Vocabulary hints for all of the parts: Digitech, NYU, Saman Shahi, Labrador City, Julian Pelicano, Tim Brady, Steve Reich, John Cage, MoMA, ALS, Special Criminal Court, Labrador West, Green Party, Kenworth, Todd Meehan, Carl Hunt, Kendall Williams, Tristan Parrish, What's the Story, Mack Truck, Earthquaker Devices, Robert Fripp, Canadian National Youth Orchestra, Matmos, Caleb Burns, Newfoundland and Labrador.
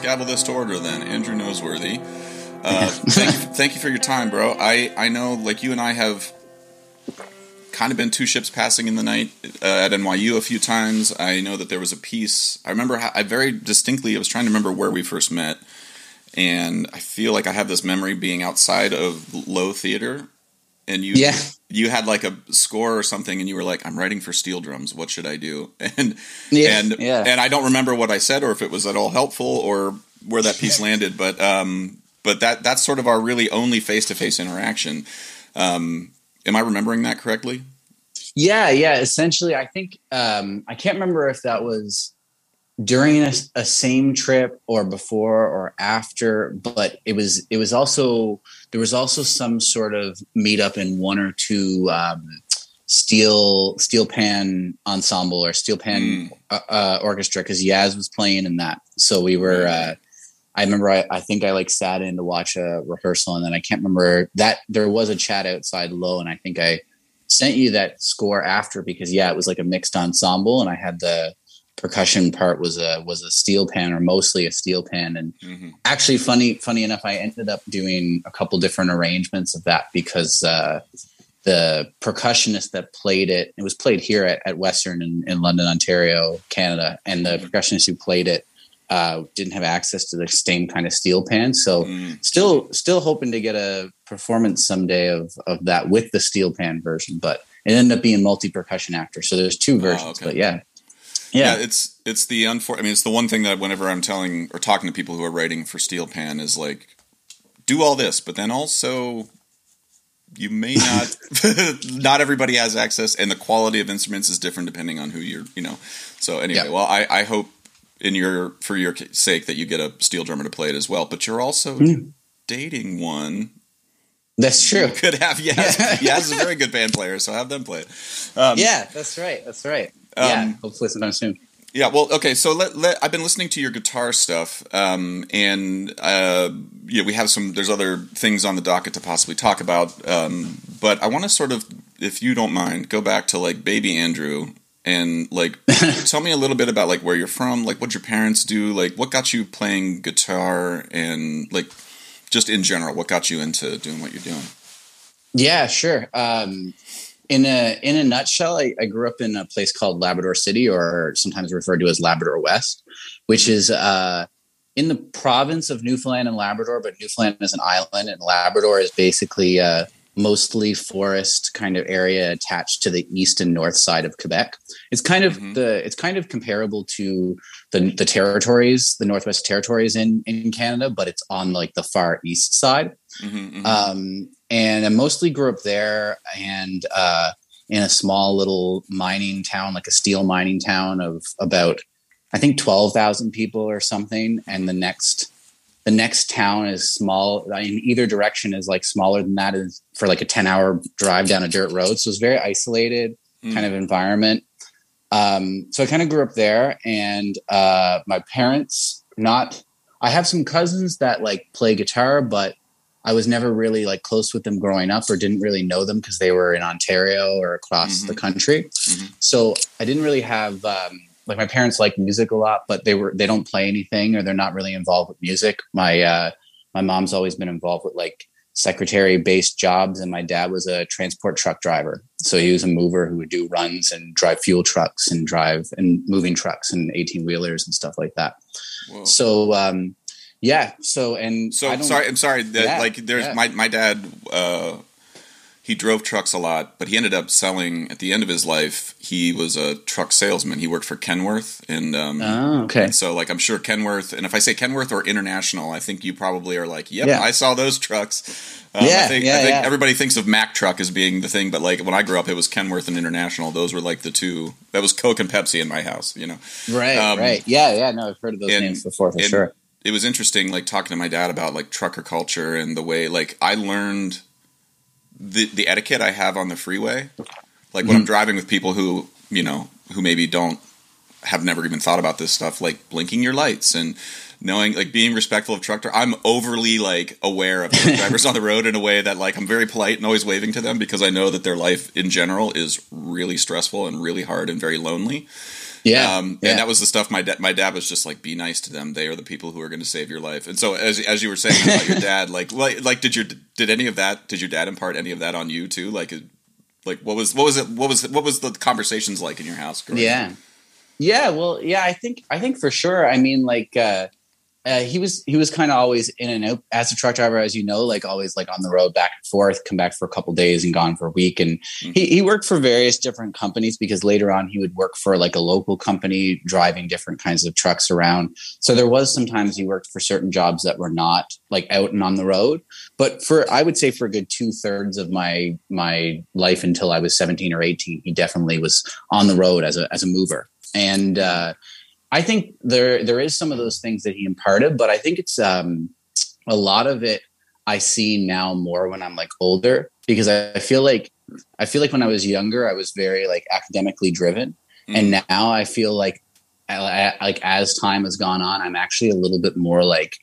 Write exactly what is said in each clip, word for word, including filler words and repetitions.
gavel this to order then, Andrew Noseworthy. Uh, thank, you, thank you for your time, bro. I, I know, like, you and I have kind of been two ships passing in the night uh, at N Y U a few times. I know that there was a piece. I remember how, I very distinctly, I was trying to remember where we first met, and I feel like I have this memory being outside of Lowe Theater, and you yeah. you had like a score or something, and you were like, I'm writing for steel drums, what should I do? And yeah, and yeah. and I don't remember what I said or if it was at all helpful or where that piece landed, but um but that that's sort of our really only face-to-face interaction. Um am I remembering that correctly? Yeah, yeah, essentially. I think um I can't remember if that was during a, a same trip or before or after, but it was it was also there was also some sort of meetup in one or two um, steel steel pan ensemble or steel pan mm. uh, uh, orchestra, because Yaz was playing in that. So we were. Uh, I remember. I, I think I like sat in to watch a rehearsal, and then I can't remember that there was a chat outside Low, and I think I sent you that score after because yeah, it was like a mixed ensemble, and I had the percussion part was a was a steel pan or mostly a steel pan, and mm-hmm. actually funny funny enough I ended up doing a couple different arrangements of that because uh the percussionist that played it it was played here at, at Western in, in London, Ontario, Canada, and the percussionist who played it uh didn't have access to the same kind of steel pan, so mm. still still hoping to get a performance someday of of that with the steel pan version, but it ended up being multi-percussion after, so there's two versions. Oh, okay. But yeah Yeah. yeah, it's it's the unfor- I mean, it's the one thing that whenever I'm telling or talking to people who are writing for steel pan is like, do all this, but then also you may not. Not everybody has access, and the quality of instruments is different depending on who you're. You know, so anyway, yeah. well, I, I hope in your for your sake that you get a steel drummer to play it as well. But you're also mm. dating one. That's true. You could have Yaz. Yaz yeah. is a very good band player, so have them play it. Um, yeah, that's right. That's right. Um, yeah, hopefully sometime soon. Yeah, well, okay, so let, let, I've been listening to your guitar stuff, um, and uh, yeah, we have some, there's other things on the docket to possibly talk about, um, but I want to sort of, if you don't mind, go back to, like, baby Andrew, and, like, tell me a little bit about, like, where you're from, like, what your parents do, like, what got you playing guitar, and, like, just in general, what got you into doing what you're doing? Yeah, sure. Um In a in a nutshell, I, I grew up in a place called Labrador City, or sometimes referred to as Labrador West, which is uh, in the province of Newfoundland and Labrador. But Newfoundland is an island, and Labrador is basically a mostly forest kind of area attached to the east and north side of Quebec. It's kind of mm-hmm. the it's kind of comparable to the the territories, the Northwest Territories in in Canada, but it's on like the far east side. Mm-hmm, mm-hmm. Um, and I mostly grew up there and uh, in a small little mining town, like a steel mining town of about, I think, twelve thousand people or something. And the next the next town is small. In either direction is like smaller than that is for like a ten hour drive down a dirt road. So it's very isolated mm. kind of environment. Um, so I kind of grew up there, and uh, my parents not – I have some cousins that like play guitar, but I was never really like close with them growing up or didn't really know them because they were in Ontario or across mm-hmm. the country. Mm-hmm. So I didn't really have um, like my parents like music a lot, but they were, they don't play anything or they're not really involved with music. My, uh, my mom's always been involved with like secretary based jobs. And my dad was a transport truck driver. So he was a mover who would do runs and drive fuel trucks and drive and moving trucks and eighteen wheelers and stuff like that. Whoa. So, um, yeah. So and so. I don't, sorry, I'm sorry. The, yeah, like, there's yeah. my my dad. Uh, he drove trucks a lot, but he ended up selling at the end of his life. He was a truck salesman. He worked for Kenworth, and um, oh, okay. And so, like, I'm sure Kenworth. And if I say Kenworth or International, I think you probably are like, yep, yeah. I saw those trucks. Um, yeah, I think, yeah, I think yeah. everybody thinks of Mack Truck as being the thing, but like when I grew up, it was Kenworth and International. Those were like the two. That was Coke and Pepsi in my house, you know. Right. Um, right. Yeah. Yeah. No, I've heard of those and, names before for and, sure. It was interesting, like, talking to my dad about, like, trucker culture and the way, like, I learned the the etiquette I have on the freeway. Like, when mm-hmm. I'm driving with people who, you know, who maybe don't, have never even thought about this stuff, like, blinking your lights and knowing, like, being respectful of truck drivers. I'm overly, like, aware of drivers on the road in a way that, like, I'm very polite and always waving to them because I know that their life in general is really stressful and really hard and very lonely. Yeah, um, yeah. And that was the stuff my dad, my dad was just like, be nice to them. They are the people who are going to save your life. And so as as you were saying about your dad, like, like, like, did your, did any of that, did your dad impart any of that on you too? Like, like what was, what was it? What was, what was the conversations like in your house growing yeah. up? Yeah. Well, yeah, I think, I think for sure. I mean, like, uh, Uh, he was he was kind of always in and out as a truck driver, as you know, like always like on the road back and forth, come back for a couple of days and gone for a week. And mm-hmm. he, he worked for various different companies because later on he would work for like a local company driving different kinds of trucks around. So there was sometimes he worked for certain jobs that were not like out and on the road. But for I would say for a good two thirds of my my life until I was seventeen or eighteen, he definitely was on the road as a as a mover. And uh I think there there is some of those things that he imparted, but I think it's um, a lot of it I see now more when I'm like older, because I, I feel like I feel like when I was younger, I was very like academically driven. Mm. And now I feel like I, I, like as time has gone on, I'm actually a little bit more like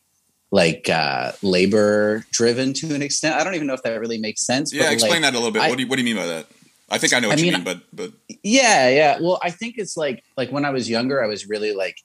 like uh, labor driven to an extent. I don't even know if that really makes sense. Yeah, but explain like, that a little bit. I, what do you, what do you mean by that? I think I know what I mean, you mean, but, but yeah, yeah. Well, I think it's like, like when I was younger, I was really like,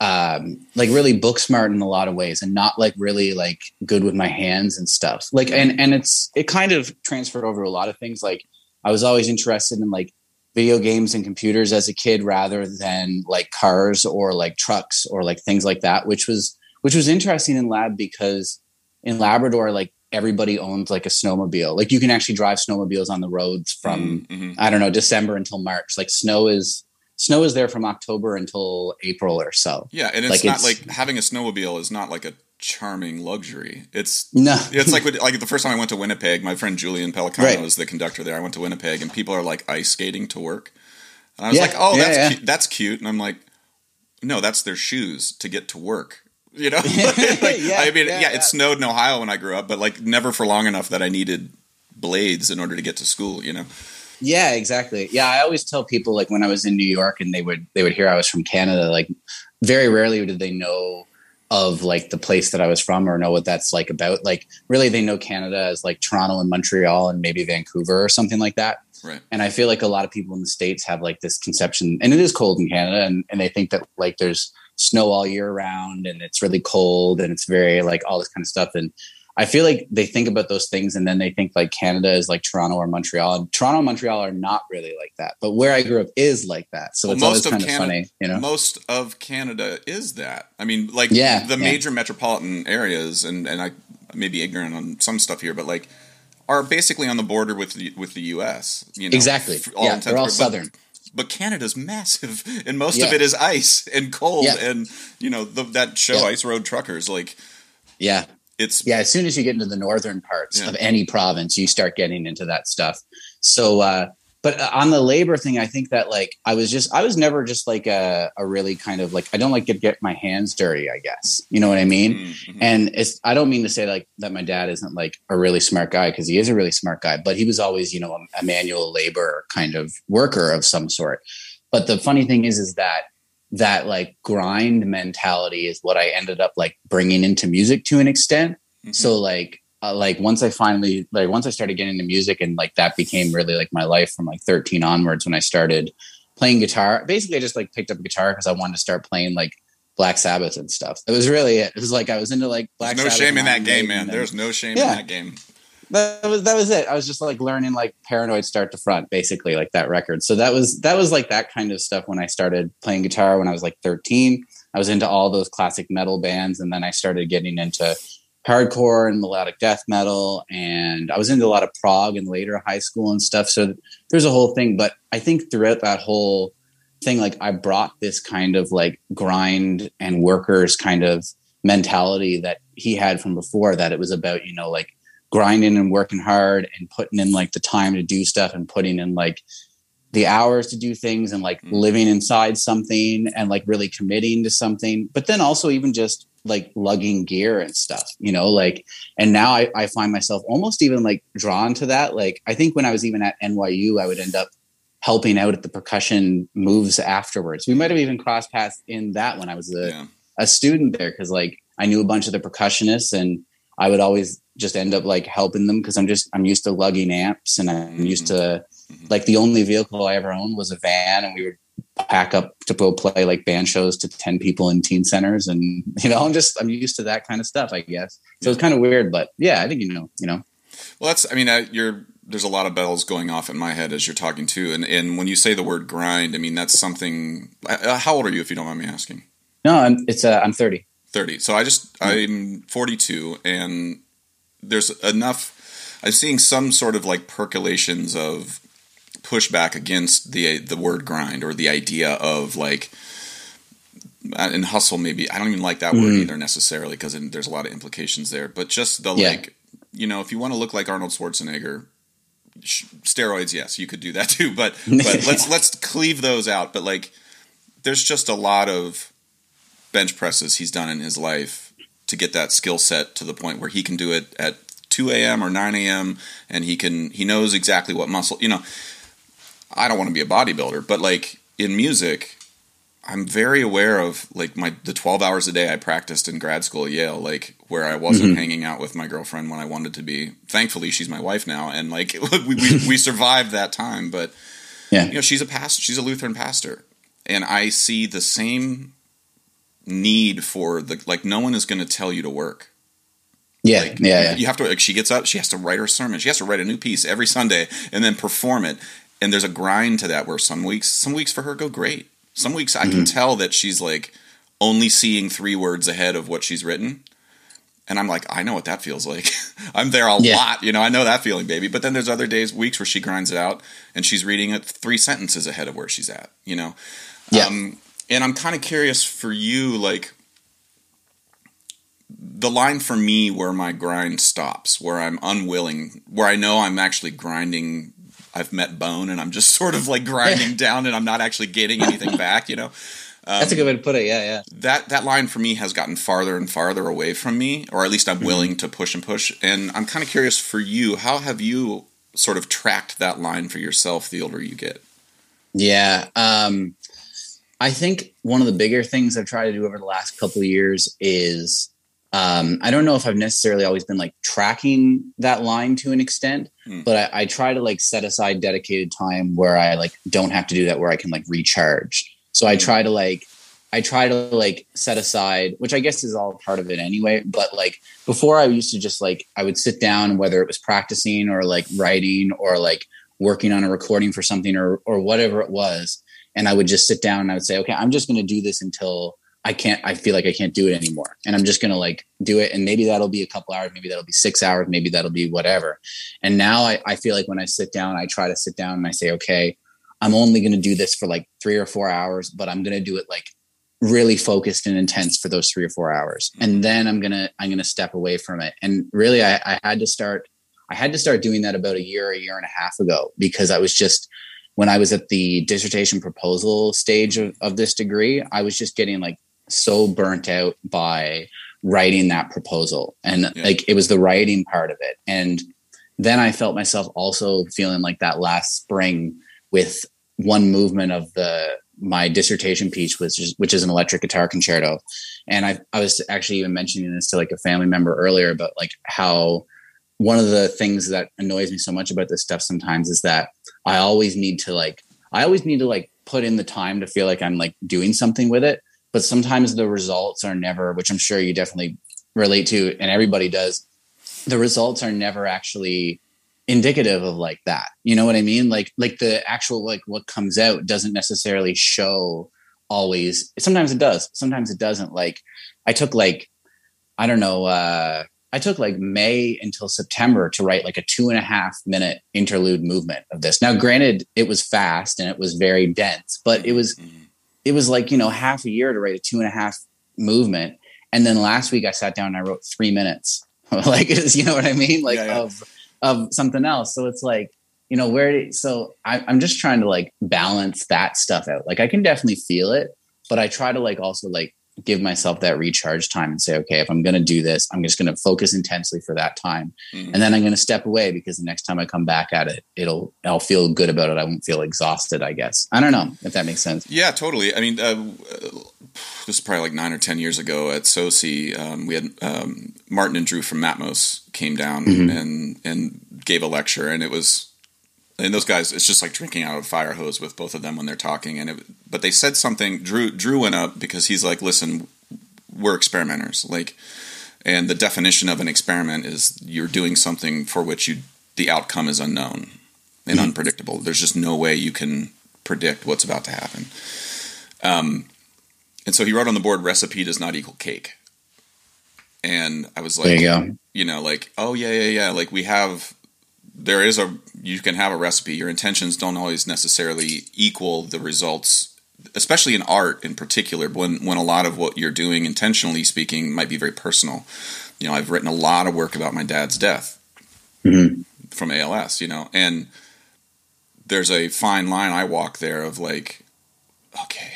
um, like really book smart in a lot of ways and not like really like good with my hands and stuff. Like, and, and it's, it kind of transferred over a lot of things. Like I was always interested in like video games and computers as a kid, rather than like cars or like trucks or like things like that, which was, which was interesting in lab because in Labrador, like, everybody owns like a snowmobile. Like you can actually drive snowmobiles on the roads from, mm-hmm. I don't know, December until March. Like snow is, snow is there from October until April or so. Yeah. And it's like not it's, like having a snowmobile is not like a charming luxury. It's no, it's like, like the first time I went to Winnipeg, my friend Julian Pelicano right. was the conductor there. I went to Winnipeg and people are like ice skating to work. And I was yeah. like, oh, yeah, that's, yeah. Cu- that's cute. And I'm like, no, that's their shoes to get to work. You know, like, yeah, I mean, yeah, yeah, it snowed in Ohio when I grew up, but like never for long enough that I needed blades in order to get to school, you know? Yeah, exactly. Yeah. I always tell people like when I was in New York and they would, they would hear I was from Canada, like very rarely did they know of like the place that I was from or know what that's like about. Like really they know Canada as like Toronto and Montreal and maybe Vancouver or something like that. Right. And I feel like a lot of people in the States have like this conception, and it is cold in Canada, and, and they think that like there's snow all year round and it's really cold and it's very like all this kind of stuff. And I feel like they think about those things and then they think like Canada is like Toronto or Montreal, and Toronto and Montreal are not really like that, but where I grew up is like that. So well, it's always kind of Canada, funny, you know, most of Canada is that, I mean, like yeah, the yeah. major metropolitan areas. And, and I may be ignorant on some stuff here, but like are basically on the border with the, with the U S, you know, exactly. All yeah. They're all Southern. But, But Canada's massive, and most yeah. of it is ice and cold, yeah. and you know the, that show yeah. Ice Road Truckers. Like, yeah, it's yeah. As soon as you get into the northern parts yeah. of any province, you start getting into that stuff. So, uh, but on the labor thing, I think that like I was just, I was never just like a, a really kind of like I don't like to get my hands dirty. I guess you know what I mean. Mm-hmm. And it's I don't mean to say like that my dad isn't like a really smart guy, because he is a really smart guy, but he was always you know a, a manual labor kind of worker of some sort. But the funny thing is, is that that like grind mentality is what I ended up like bringing into music to an extent. Mm-hmm. So like. Uh, like once I finally, like once I started getting into music, and like that became really like my life from like thirteen onwards, when I started playing guitar. Basically I just like picked up a guitar because I wanted to start playing like Black Sabbath and stuff. That was really it. It was like I was into like Black Sabbath. There's no shame in that game, man. There's no shame in that game. That was that was it. I was just like learning like Paranoid start to front, basically like that record. So that was that was like that kind of stuff when I started playing guitar when I was like thirteen. I was into all those classic metal bands, and then I started getting into hardcore and melodic death metal, and I was into a lot of prog and later high school and stuff. So there's a whole thing, but I think throughout that whole thing, like I brought this kind of like grind and workers kind of mentality that he had from before, that it was about, you know, like grinding and working hard and putting in like the time to do stuff and putting in like the hours to do things and like mm-hmm. living inside something and like really committing to something, but then also even just like lugging gear and stuff, you know, like, and now I, I find myself almost even like drawn to that. Like, I think when I was even at N Y U, I would end up helping out at the percussion moves afterwards. We might've even crossed paths in that when I was a, yeah. a student there. Cause like I knew a bunch of the percussionists, and I would always just end up like helping them. Cause I'm just, I'm used to lugging amps, and I'm mm-hmm. used to mm-hmm. like the only vehicle I ever owned was a van, and we would pack up to go play like band shows to ten people in teen centers. And, you know, I'm just, I'm used to that kind of stuff, I guess. So it's kind of weird, but yeah, I think, you know, you know, well, that's, I mean, I, you're, there's a lot of bells going off in my head as you're talking too. And, and when you say the word grind, I mean, that's something, uh, how old are you, if you don't mind me asking? No, I'm, it's, uh, I'm thirty. thirty. So I just, I'm forty-two, and there's enough, I'm seeing some sort of like percolations of pushback against the the word grind, or the idea of like, and hustle maybe, I don't even like that mm. word either necessarily, because there's a lot of implications there, but just the yeah. like, you know, if you want to look like Arnold Schwarzenegger, sh- steroids, yes, you could do that too, but, but let's let's cleave those out. But like, there's just a lot of bench presses he's done in his life to get that skill set to the point where he can do it at two a.m. or nine a.m. and he can he knows exactly what muscle, you know. I don't want to be a bodybuilder, but like in music, I'm very aware of like my, the twelve hours a day I practiced in grad school at Yale, like where I wasn't mm-hmm. hanging out with my girlfriend when I wanted to be. Thankfully, she's my wife now. And like, we, we, we survived that time, but yeah. you know, she's a pastor, she's a Lutheran pastor. And I see the same need for the, like, no one is going to tell you to work. Yeah, like, yeah, yeah. You have to, like, she gets up, she has to write her sermon. She has to write a new piece every Sunday and then perform it. And there's a grind to that, where some weeks, some weeks for her go great. Some weeks I can mm-hmm. tell that she's like only seeing three words ahead of what she's written. And I'm like, I know what that feels like. I'm there a yeah. lot, you know, I know that feeling, baby. But then there's other days, weeks where she grinds it out and she's reading it three sentences ahead of where she's at, you know? Yeah. Um, and I'm kind of curious for you, like the line for me where my grind stops, where I'm unwilling, where I know I'm actually grinding, I've met bone and I'm just sort of like grinding down and I'm not actually getting anything back, you know? Um, That's a good way to put it. Yeah. Yeah. That, that line for me has gotten farther and farther away from me, or at least I'm willing to push and push. And I'm kind of curious for you, how have you sort of tracked that line for yourself the older you get? Yeah. Um, I think one of the bigger things I've tried to do over the last couple of years is, Um, I don't know if I've necessarily always been like tracking that line to an extent, mm. but I, I try to like set aside dedicated time where I like don't have to do that, where I can like recharge. So I try to like, I try to like set aside, which I guess is all part of it anyway. But like before, I used to just like, I would sit down, whether it was practicing or like writing or like working on a recording for something or, or whatever it was. And I would just sit down and I would say, okay, I'm just going to do this until I can't, I feel like I can't do it anymore. And I'm just going to like do it. And maybe that'll be a couple hours. Maybe that'll be six hours. Maybe that'll be whatever. And now I, I feel like when I sit down, I try to sit down and I say, okay, I'm only going to do this for like three or four hours, but I'm going to do it like really focused and intense for those three or four hours. And then I'm going to, I'm going to step away from it. And really I, I had to start, I had to start doing that about a year, a year and a half ago, because I was just, when I was at the dissertation proposal stage of, of this degree, I was just getting like, so burnt out by writing that proposal. And yeah. like, it was the writing part of it. And then I felt myself also feeling like that last spring with one movement of the, my dissertation piece, which is, which is an electric guitar concerto. And I, I was actually even mentioning this to like a family member earlier about like how one of the things that annoys me so much about this stuff sometimes is that I always need to like, I always need to like put in the time to feel like I'm like doing something with it. But sometimes the results are never, which I'm sure you definitely relate to and everybody does, the results are never actually indicative of like that. You know what I mean? Like, like the actual, like what comes out doesn't necessarily show always. Sometimes it does. Sometimes it doesn't. Like I took like, I don't know. Uh, I took like May until September to write like a two and a half minute interlude movement of this. Now, granted, it was fast and it was very dense, but it was, it was like, you know, half a year to write a two and a half movement. And then last week I sat down and I wrote three minutes. Like, you know what I mean? Like yeah, yeah. of, of something else. So it's like, you know, where, did, so I, I'm just trying to like balance that stuff out. Like I can definitely feel it, but I try to like also like give myself that recharge time and say, okay, if I'm going to do this, I'm just going to focus intensely for that time. Mm-hmm. And then I'm going to step away because the next time I come back at it, it'll, I'll feel good about it. I won't feel exhausted, I guess. I don't know if that makes sense. Yeah, totally. I mean, uh, this is probably like nine or ten years ago at Soci, um, we had um, Martin and Drew from Matmos came down mm-hmm. and, and gave a lecture, and it was And those guys, it's just like drinking out of a fire hose with both of them when they're talking. And it, but they said something. Drew Drew went up because he's like, listen, we're experimenters. Like, and the definition of an experiment is you're doing something for which you the outcome is unknown and mm-hmm. unpredictable. There's just no way you can predict what's about to happen. Um, and so he wrote on the board, "Recipe does not equal cake." And I was like, there you go. You know, like, oh yeah, yeah, yeah. Like we have. There is a you can have a recipe. Your intentions don't always necessarily equal the results, especially in art in particular, when when a lot of what you're doing, intentionally speaking, might be very personal. You know, I've written a lot of work about my dad's death mm-hmm. from A L S, you know, and there's a fine line I walk there of like, okay,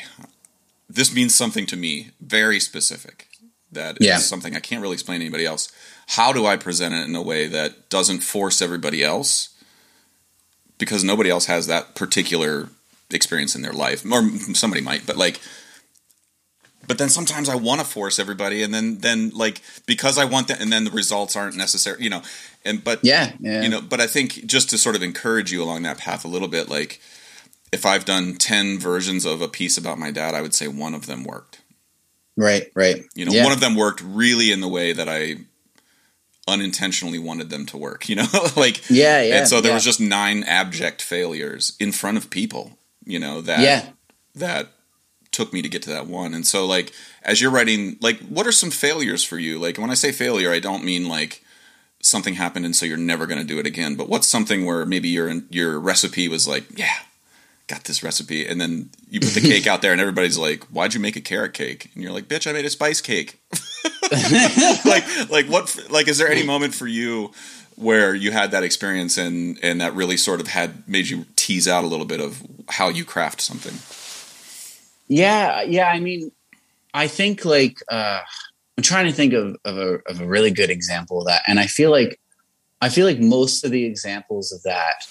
this means something to me, very specific. That yeah. is something I can't really explain to anybody else. How do I present it in a way that doesn't force everybody else? Because nobody else has that particular experience in their life, or somebody might, but like, but then sometimes I want to force everybody. And then, then like, because I want that, and then the results aren't necessary, you know, and, but yeah, yeah, you know, but I think just to sort of encourage you along that path a little bit, like if I've done ten versions of a piece about my dad, I would say one of them worked. Right. Right. You know, yeah. one of them worked really in the way that I unintentionally wanted them to work, you know, like, yeah, yeah. And so there yeah. was just nine abject failures in front of people, you know, that, yeah. that took me to get to that one. And so like, as you're writing, like, what are some failures for you? Like when I say failure, I don't mean like something happened and so you're never going to do it again, but what's something where maybe your, your recipe was like, yeah, got this recipe. And then you put the cake out there and everybody's like, why'd you make a carrot cake? And you're like, bitch, I made a spice cake. like, like what, like, is there any moment for you where you had that experience and, and that really sort of had made you tease out a little bit of how you craft something? Yeah. Yeah. I mean, I think like, uh, I'm trying to think of, of a, of a really good example of that. And I feel like, I feel like most of the examples of that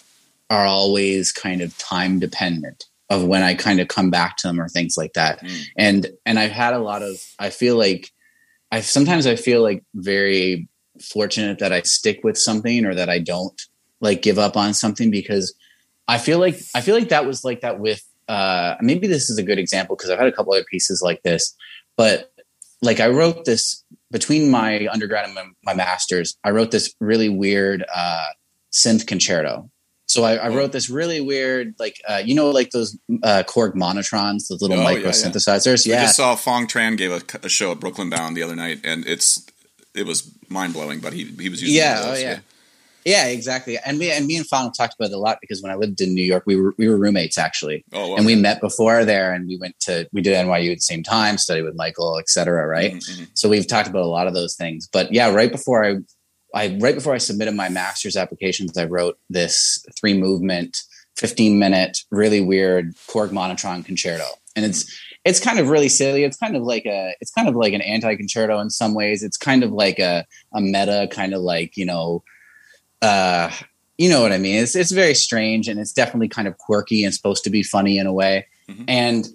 are always kind of time dependent of when I kind of come back to them or things like that. Mm. And, and I've had a lot of, I feel like, I sometimes I feel like very fortunate that I stick with something or that I don't like give up on something, because I feel like I feel like that was like that with uh, maybe this is a good example because I've had a couple other pieces like this. But like I wrote this between my undergrad and my, my master's, I wrote this really weird uh, synth concerto. So I, I wrote this really weird, like, uh, you know, like those uh, Korg Monotrons, those little oh, micro yeah, yeah. synthesizers. Yeah. I just saw Fong Tran gave a, a show at Brooklyn Bowl the other night, and it's it was mind blowing. But he he was using yeah, those, oh, yeah, yeah, yeah, exactly. And we and me and Fong talked about it a lot because when I lived in New York, we were we were roommates actually, oh, wow. and we met before there, and we went to we did N Y U at the same time, studied with Michael, et cetera, right? Mm-hmm. So we've talked about a lot of those things. But yeah, right before I. I right before I submitted my master's applications, I wrote this three movement, fifteen minute, really weird Korg Monotron concerto. And it's, it's kind of really silly. It's kind of like a, it's kind of like an anti-concerto in some ways. It's kind of like a, a meta kind of like, you know, uh, you know what I mean? It's, it's very strange and it's definitely kind of quirky and supposed to be funny in a way. Mm-hmm. And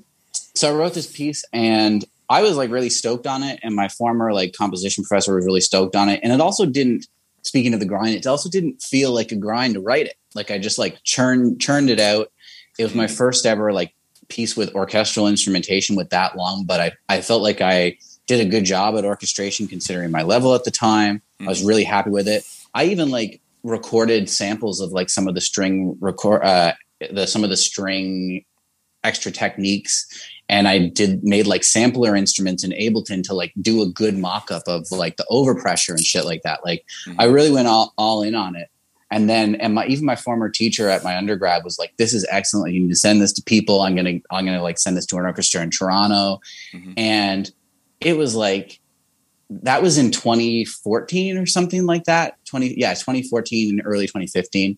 so I wrote this piece and I was like really stoked on it. And my former like composition professor was really stoked on it. And it also didn't, speaking of the grind, it also didn't feel like a grind to write it. Like I just like churned, churned it out. It was my first ever like piece with orchestral instrumentation with that long, but I, I felt like I did a good job at orchestration considering my level at the time. Mm-hmm. I was really happy with it. I even like recorded samples of like some of the string record, uh, the, some of the string extra techniques. And I did made like sampler instruments in Ableton to like do a good mock-up of like the overpressure and shit like that. Like mm-hmm. I really went all, all in on it. And then, and my, even my former teacher at my undergrad was like, this is excellent. You need to send this to people. I'm going to, I'm going to like send this to an orchestra in Toronto. Mm-hmm. And it was like, that was in twenty fourteen or something like that. twenty, yeah, twenty fourteen and early twenty fifteen.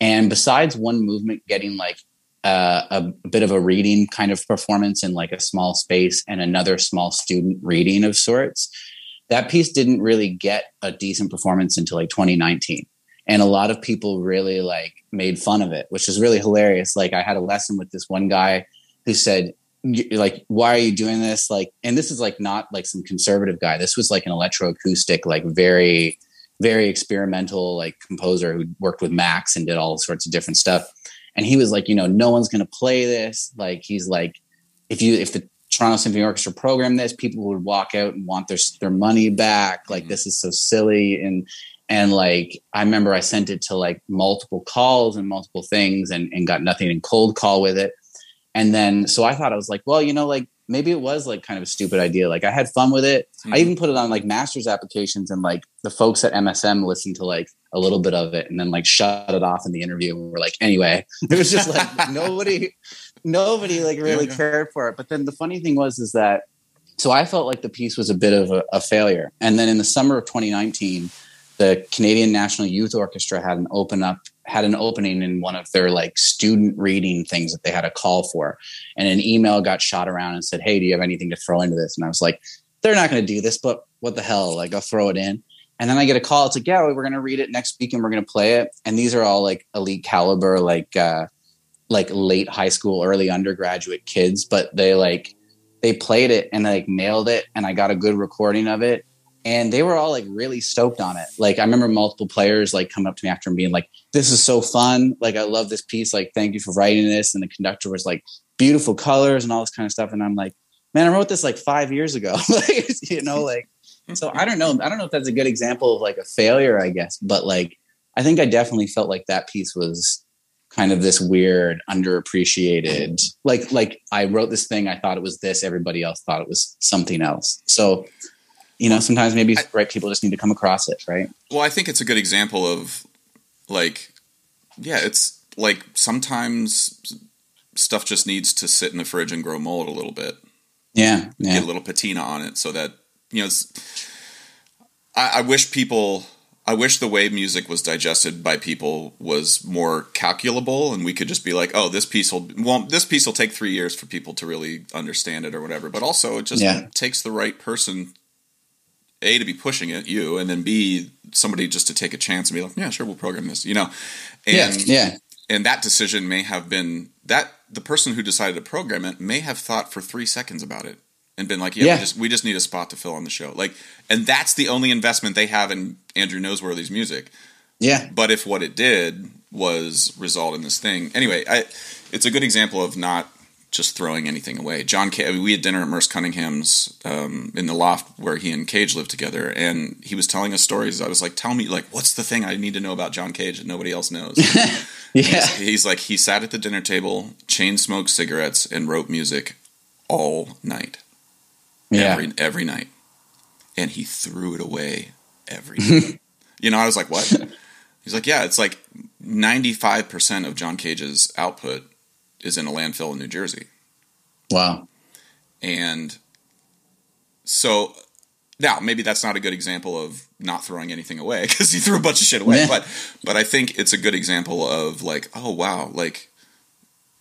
And besides one movement getting like, Uh, a, a bit of a reading kind of performance in like a small space and another small student reading of sorts. That piece didn't really get a decent performance until like twenty nineteen. And a lot of people really like made fun of it, which is really hilarious. Like I had a lesson with this one guy who said like, why are you doing this? Like, and this is like not like some conservative guy. This was like an electroacoustic, like very, very experimental, like, composer who worked with Max and did all sorts of different stuff. And he was like, you know, no one's going to play this. Like, he's like, if you, if the Toronto Symphony Orchestra programmed this, people would walk out and want their, their money back. Like, mm-hmm. this is so silly. And, and like, I remember I sent it to like multiple calls and multiple things and, and got nothing in cold call with it. And then, so I thought, I was like, well, you know, like, maybe it was like kind of a stupid idea. Like, I had fun with it. Mm-hmm. I even put it on like master's applications, and like the folks at M S M listened to like a little bit of it and then like shut it off in the interview. And we were like, anyway, it was just like nobody, nobody like really yeah, yeah. cared for it. But then the funny thing was, is that, so I felt like the piece was a bit of a, a failure. And then in the summer of twenty nineteen, the Canadian National Youth Orchestra had an open up, had an opening in one of their like student reading things that they had a call for. And an email got shot around and said, hey, do you have anything to throw into this? And I was like, they're not going to do this, but what the hell? Like, I'll throw it in. And then I get a call. It's like, yeah, we're going to read it next week and we're going to play it. And these are all like elite caliber, like, uh, like late high school, early undergraduate kids, but they like, they played it and they like nailed it. And I got a good recording of it. And they were all like really stoked on it. Like, I remember multiple players like coming up to me after and being like, this is so fun. Like, I love this piece. Like, thank you for writing this. And the conductor was like, beautiful colors and all this kind of stuff. And I'm like, man, I wrote this like five years ago. You know, like, so I don't know. I don't know if that's a good example of like a failure, I guess. But like, I think I definitely felt like that piece was kind of this weird, underappreciated. Like, like I wrote this thing. I thought it was this. Everybody else thought it was something else. So, you know, sometimes maybe I, right people just need to come across it, right? Well, I think it's a good example of, like, yeah, it's like sometimes stuff just needs to sit in the fridge and grow mold a little bit. Yeah, yeah. Get a little patina on it so that, you know, it's, I, I wish people, I wish the way music was digested by people was more calculable, and we could just be like, oh, this piece will, well, this piece will take three years for people to really understand it or whatever. But also it just yeah. takes the right person, A, to be pushing it, you, and then B, somebody just to take a chance and be like, yeah, sure, we'll program this, you know. And yeah, yeah. and that decision may have been that the person who decided to program it may have thought for three seconds about it and been like, yeah, yeah. We, just, we just need a spot to fill on the show. Like, and that's the only investment they have in Andrew Noseworthy's music. Yeah. But if what it did was result in this thing, anyway, I, it's a good example of not just throwing anything away. John Cage, I mean, we had dinner at Merce Cunningham's um, in the loft where he and Cage lived together, and he was telling us stories. I was like, tell me, like, what's the thing I need to know about John Cage that nobody else knows? yeah. He's, he's like, he sat at the dinner table, chain smoked cigarettes, and wrote music all night. Yeah. Every, every night. And he threw it away every night. You know, I was like, what? He's like, yeah, it's like ninety-five percent of John Cage's output is in a landfill in New Jersey. Wow. And so now maybe that's not a good example of not throwing anything away, because he threw a bunch of shit away. Yeah. But but I think it's a good example of like, oh, wow, like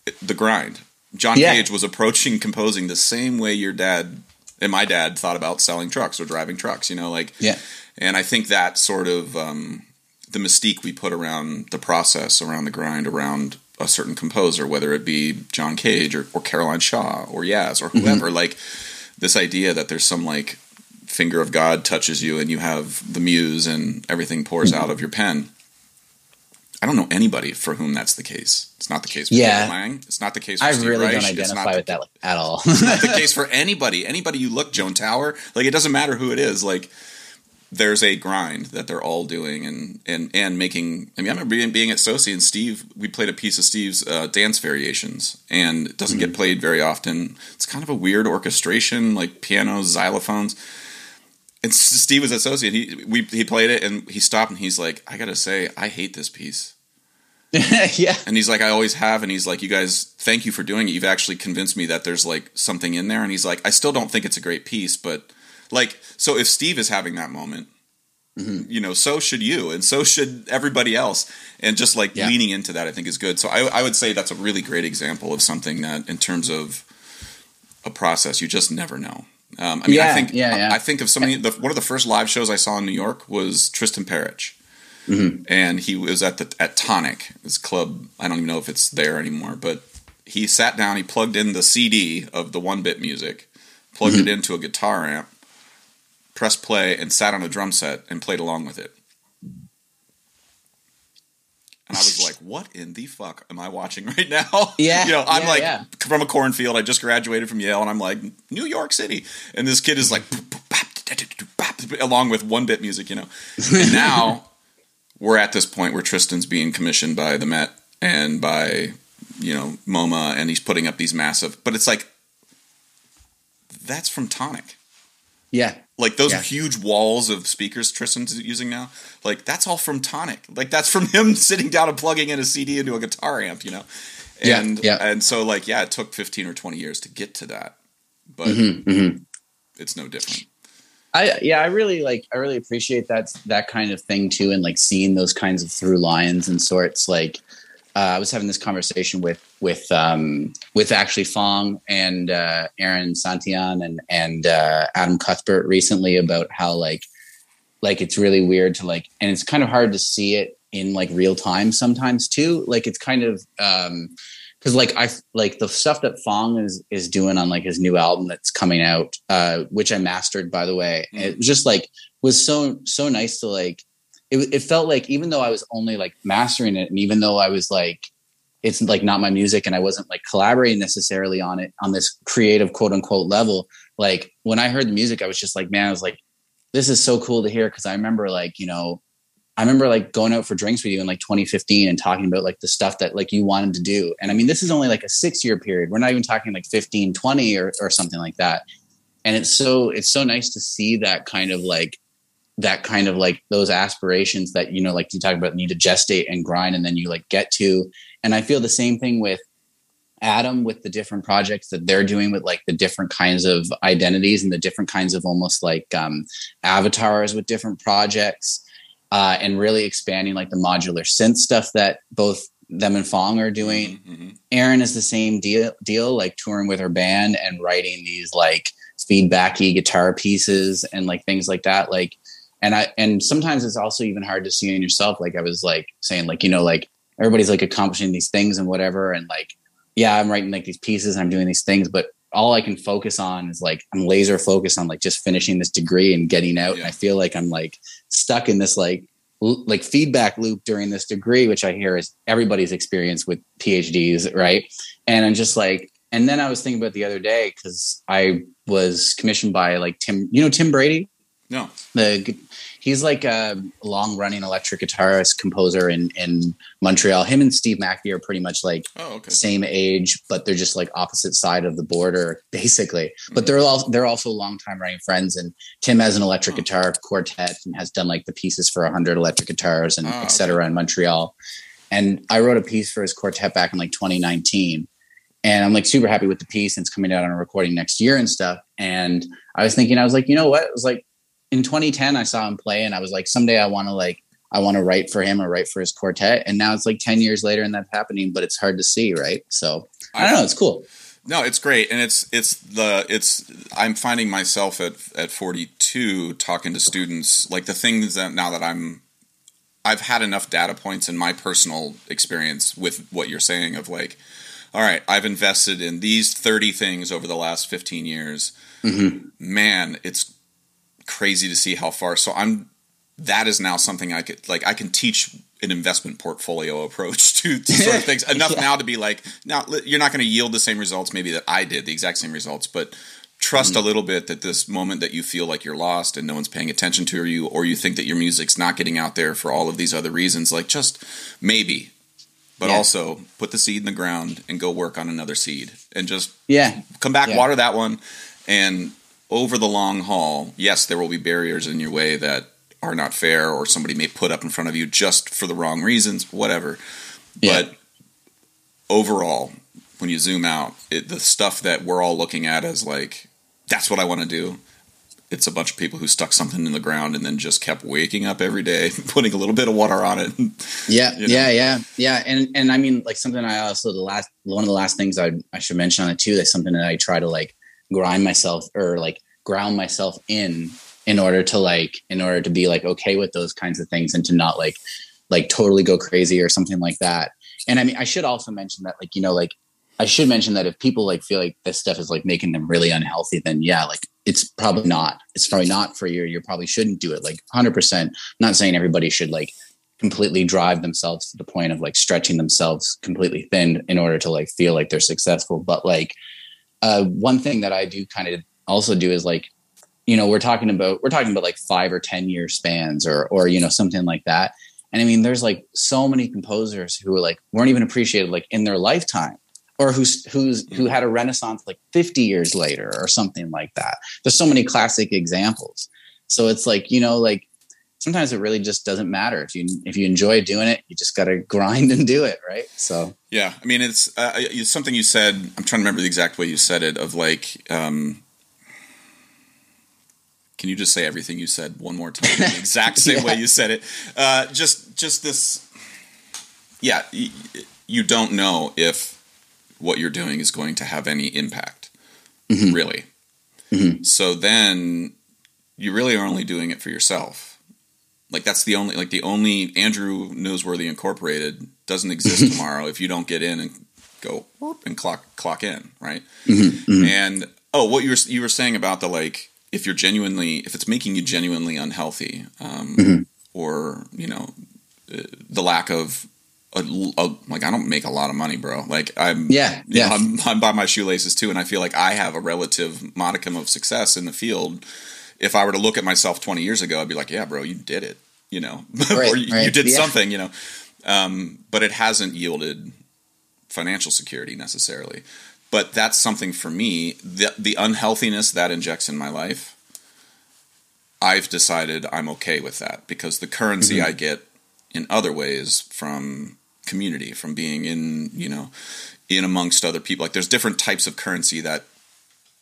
it, the grind. John yeah. Cage was approaching composing the same way your dad and my dad thought about selling trucks or driving trucks, you know, like, yeah. And I think that sort of um, the mystique we put around the process, around the grind, around a certain composer, whether it be John Cage or, or Caroline Shaw or Yaz or whoever, mm-hmm. like this idea that there's some like finger of God touches you and you have the muse and everything pours mm-hmm. out of your pen. I don't know anybody for whom that's the case. It's not the case for yeah. Lang. It's not the case for I Steve really Reich. Don't identify it's not with the, that like, at all. It's not the case for anybody. Anybody you look, Joan Tower, like it doesn't matter who it is. Like there's a grind that they're all doing and, and, and making, I mean, I remember being, being at Soci and Steve, we played a piece of Steve's uh, dance variations, and it doesn't mm-hmm. get played very often. It's kind of a weird orchestration, like pianos, xylophones. And Steve was at Soci and he, we, he played it and he stopped and he's like, I gotta say, I hate this piece. yeah. And he's like, I always have. And he's like, you guys, thank you for doing it. You've actually convinced me that there's like something in there. And he's like, I still don't think it's a great piece, but like, so if Steve is having that moment, mm-hmm. you know, so should you, and so should everybody else. And just like yeah. leaning into that, I think is good. So I, I would say that's a really great example of something that, in terms of a process, you just never know. Um, I mean, yeah, I think yeah, yeah. I, I think of so many. The, one of the first live shows I saw in New York was Tristan Parrish, mm-hmm. and he was at the at Tonic, this club. I don't even know if it's there anymore, but he sat down, he plugged in the C D of the one-bit music, plugged mm-hmm. it into a guitar amp, pressed play, and sat on a drum set and played along with it. what in the fuck am I watching right now? Yeah. you know, I'm yeah, like yeah. from a cornfield. I just graduated from Yale and I'm like, New York City. And this kid is like, along with one bit music, you know. And now we're at this point where Tristan's being commissioned by the Met and by, you know, MoMA, and he's putting up these massive, but it's like, that's from Tonic. Yeah. Like those yeah. huge walls of speakers Tristan's using now, like that's all from Tonic. Like that's from him sitting down and plugging in a C D into a guitar amp, you know? And, yeah, yeah. and so like, yeah, it took fifteen or twenty years to get to that, but mm-hmm, mm-hmm. it's no different. I, yeah, I really like, I really appreciate that, that kind of thing too. And like seeing those kinds of through lines and sorts, like, Uh, I was having this conversation with with um, with actually Fong and uh, Aaron Santian and and uh, Adam Cuthbert recently about how like like it's really weird to like, and it's kind of hard to see it in like real time sometimes too. Like it's kind of um, because like I like the stuff that Fong is is doing on like his new album that's coming out, uh, which I mastered by the way. Mm-hmm. It just like was so so nice to like. It, it felt like even though I was only like mastering it and even though I was like, it's like not my music and I wasn't like collaborating necessarily on it on this creative quote unquote level. Like when I heard the music, I was just like, man, I was like, this is so cool to hear. Cause I remember like, you know, I remember like going out for drinks with you in like twenty fifteen and talking about like the stuff that like you wanted to do. And I mean, this is only like a six year period. We're not even talking like fifteen, twenty or, or something like that. And it's so, it's so nice to see that kind of like, that kind of like those aspirations that, you know, like you talk about need to gestate and grind and then you like get to. And I feel the same thing with Adam, with the different projects that they're doing with like the different kinds of identities and the different kinds of almost like um, avatars with different projects uh, and really expanding like the modular synth stuff that both them and Fong are doing. Mm-hmm. Aaron is the same deal, deal, like touring with her band and writing these like feedbacky guitar pieces and like things like that. Like, And I, and sometimes it's also even hard to see in yourself. Like I was like saying, like, you know, like everybody's like accomplishing these things and whatever. And like, yeah, I'm writing like these pieces and I'm doing these things, but all I can focus on is like, I'm laser focused on like just finishing this degree and getting out. Yeah. And I feel like I'm like stuck in this like, l- like feedback loop during this degree, which I hear is everybody's experience with PhDs. Right. And I'm just like, and then I was thinking about the other day, cause I was commissioned by like Tim, you know, Tim Brady. No, the he's like a long-running electric guitarist, composer in, in Montreal. Him and Steve Mackey are pretty much like oh, okay. same age, but they're just like opposite side of the border, basically. Mm-hmm. But they're all they're also long-time running friends. And Tim has an electric oh. guitar quartet and has done like the pieces for a hundred electric guitars and oh, et cetera okay. in Montreal. And I wrote a piece for his quartet back in like twenty nineteen. And I'm like super happy with the piece, and it's coming out on a recording next year and stuff. And I was thinking, I was like, you know what? It was like, in twenty ten, I saw him play and I was like, someday I want to like, I want to write for him or write for his quartet. And now it's like ten years later and that's happening, but it's hard to see. Right. So I don't know. It's cool. No, it's great. And it's, it's the, it's, I'm finding myself at, at forty-two talking to students, like the things that now that I'm, I've had enough data points in my personal experience with what you're saying of like, all right, I've invested in these thirty things over the last fifteen years, mm-hmm. man, it's crazy to see how far. So I'm, that is now something I could like, I can teach an investment portfolio approach to, to sort of things enough yeah. now to be like, now you're not going to yield the same results. Maybe that I did the exact same results, but trust mm-hmm. a little bit that this moment that you feel like you're lost and no one's paying attention to you, or you think that your music's not getting out there for all of these other reasons, like just maybe, but yeah. also put the seed in the ground and go work on another seed and just yeah. come back, yeah. water that one. And over the long haul, yes, there will be barriers in your way that are not fair, or somebody may put up in front of you just for the wrong reasons, whatever. Yeah. But overall, when you zoom out, it, the stuff that we're all looking at as like, that's what I want to do. It's a bunch of people who stuck something in the ground and then just kept waking up every day, putting a little bit of water on it. Yeah. You know? Yeah. Yeah. Yeah. And, and I mean, like something I also, the last, one of the last things I, I should mention on it too, that's something that I try to like, grind myself or like ground myself in, in order to like, in order to be like, okay with those kinds of things and to not like, like totally go crazy or something like that. And I mean, I should also mention that, like, you know, like I should mention that if people like feel like this stuff is like making them really unhealthy, then yeah, like it's probably not, it's probably not for you. You probably shouldn't do it. Like a hundred percent, not saying everybody should like completely drive themselves to the point of like stretching themselves completely thin in order to like feel like they're successful. But like uh, one thing that I do kind of also do is like, you know, we're talking about, we're talking about like five or ten year spans or, or, you know, something like that. And I mean, there's like so many composers who are like, weren't even appreciated like in their lifetime, or who's, who's, who had a renaissance like fifty years later or something like that. There's so many classic examples. So it's like, you know, like, sometimes it really just doesn't matter. If you if you enjoy doing it, you just got to grind and do it, right? So yeah, I mean, it's, uh, it's something you said. I'm trying to remember the exact way you said it. Of like, um, can you just say everything you said one more time? The exact same yeah. way you said it. Uh, just just this. Yeah, y- you don't know if what you're doing is going to have any impact, mm-hmm. really. Mm-hmm. So then you really are only doing it for yourself. Like that's the only, like the only Andrew Noseworthy Incorporated doesn't exist tomorrow if you don't get in and go whoop and clock clock in, right? Mm-hmm, mm-hmm. And oh, what you were you were saying about the like, if you're genuinely, if it's making you genuinely unhealthy, um, mm-hmm. or you know, uh, the lack of a, a, like, I don't make a lot of money, bro. Like I'm yeah, yeah. Know, I'm, I'm by my shoelaces too, and I feel like I have a relative modicum of success in the field. If I were to look at myself twenty years ago, I'd be like, yeah, bro, you did it, you know, right, or you, right. you did yeah. something, you know, um, but it hasn't yielded financial security necessarily. But that's something for me, the, the unhealthiness that injects in my life, I've decided I'm okay with that because the currency mm-hmm. I get in other ways from community, from being in, you know, in amongst other people, like there's different types of currency that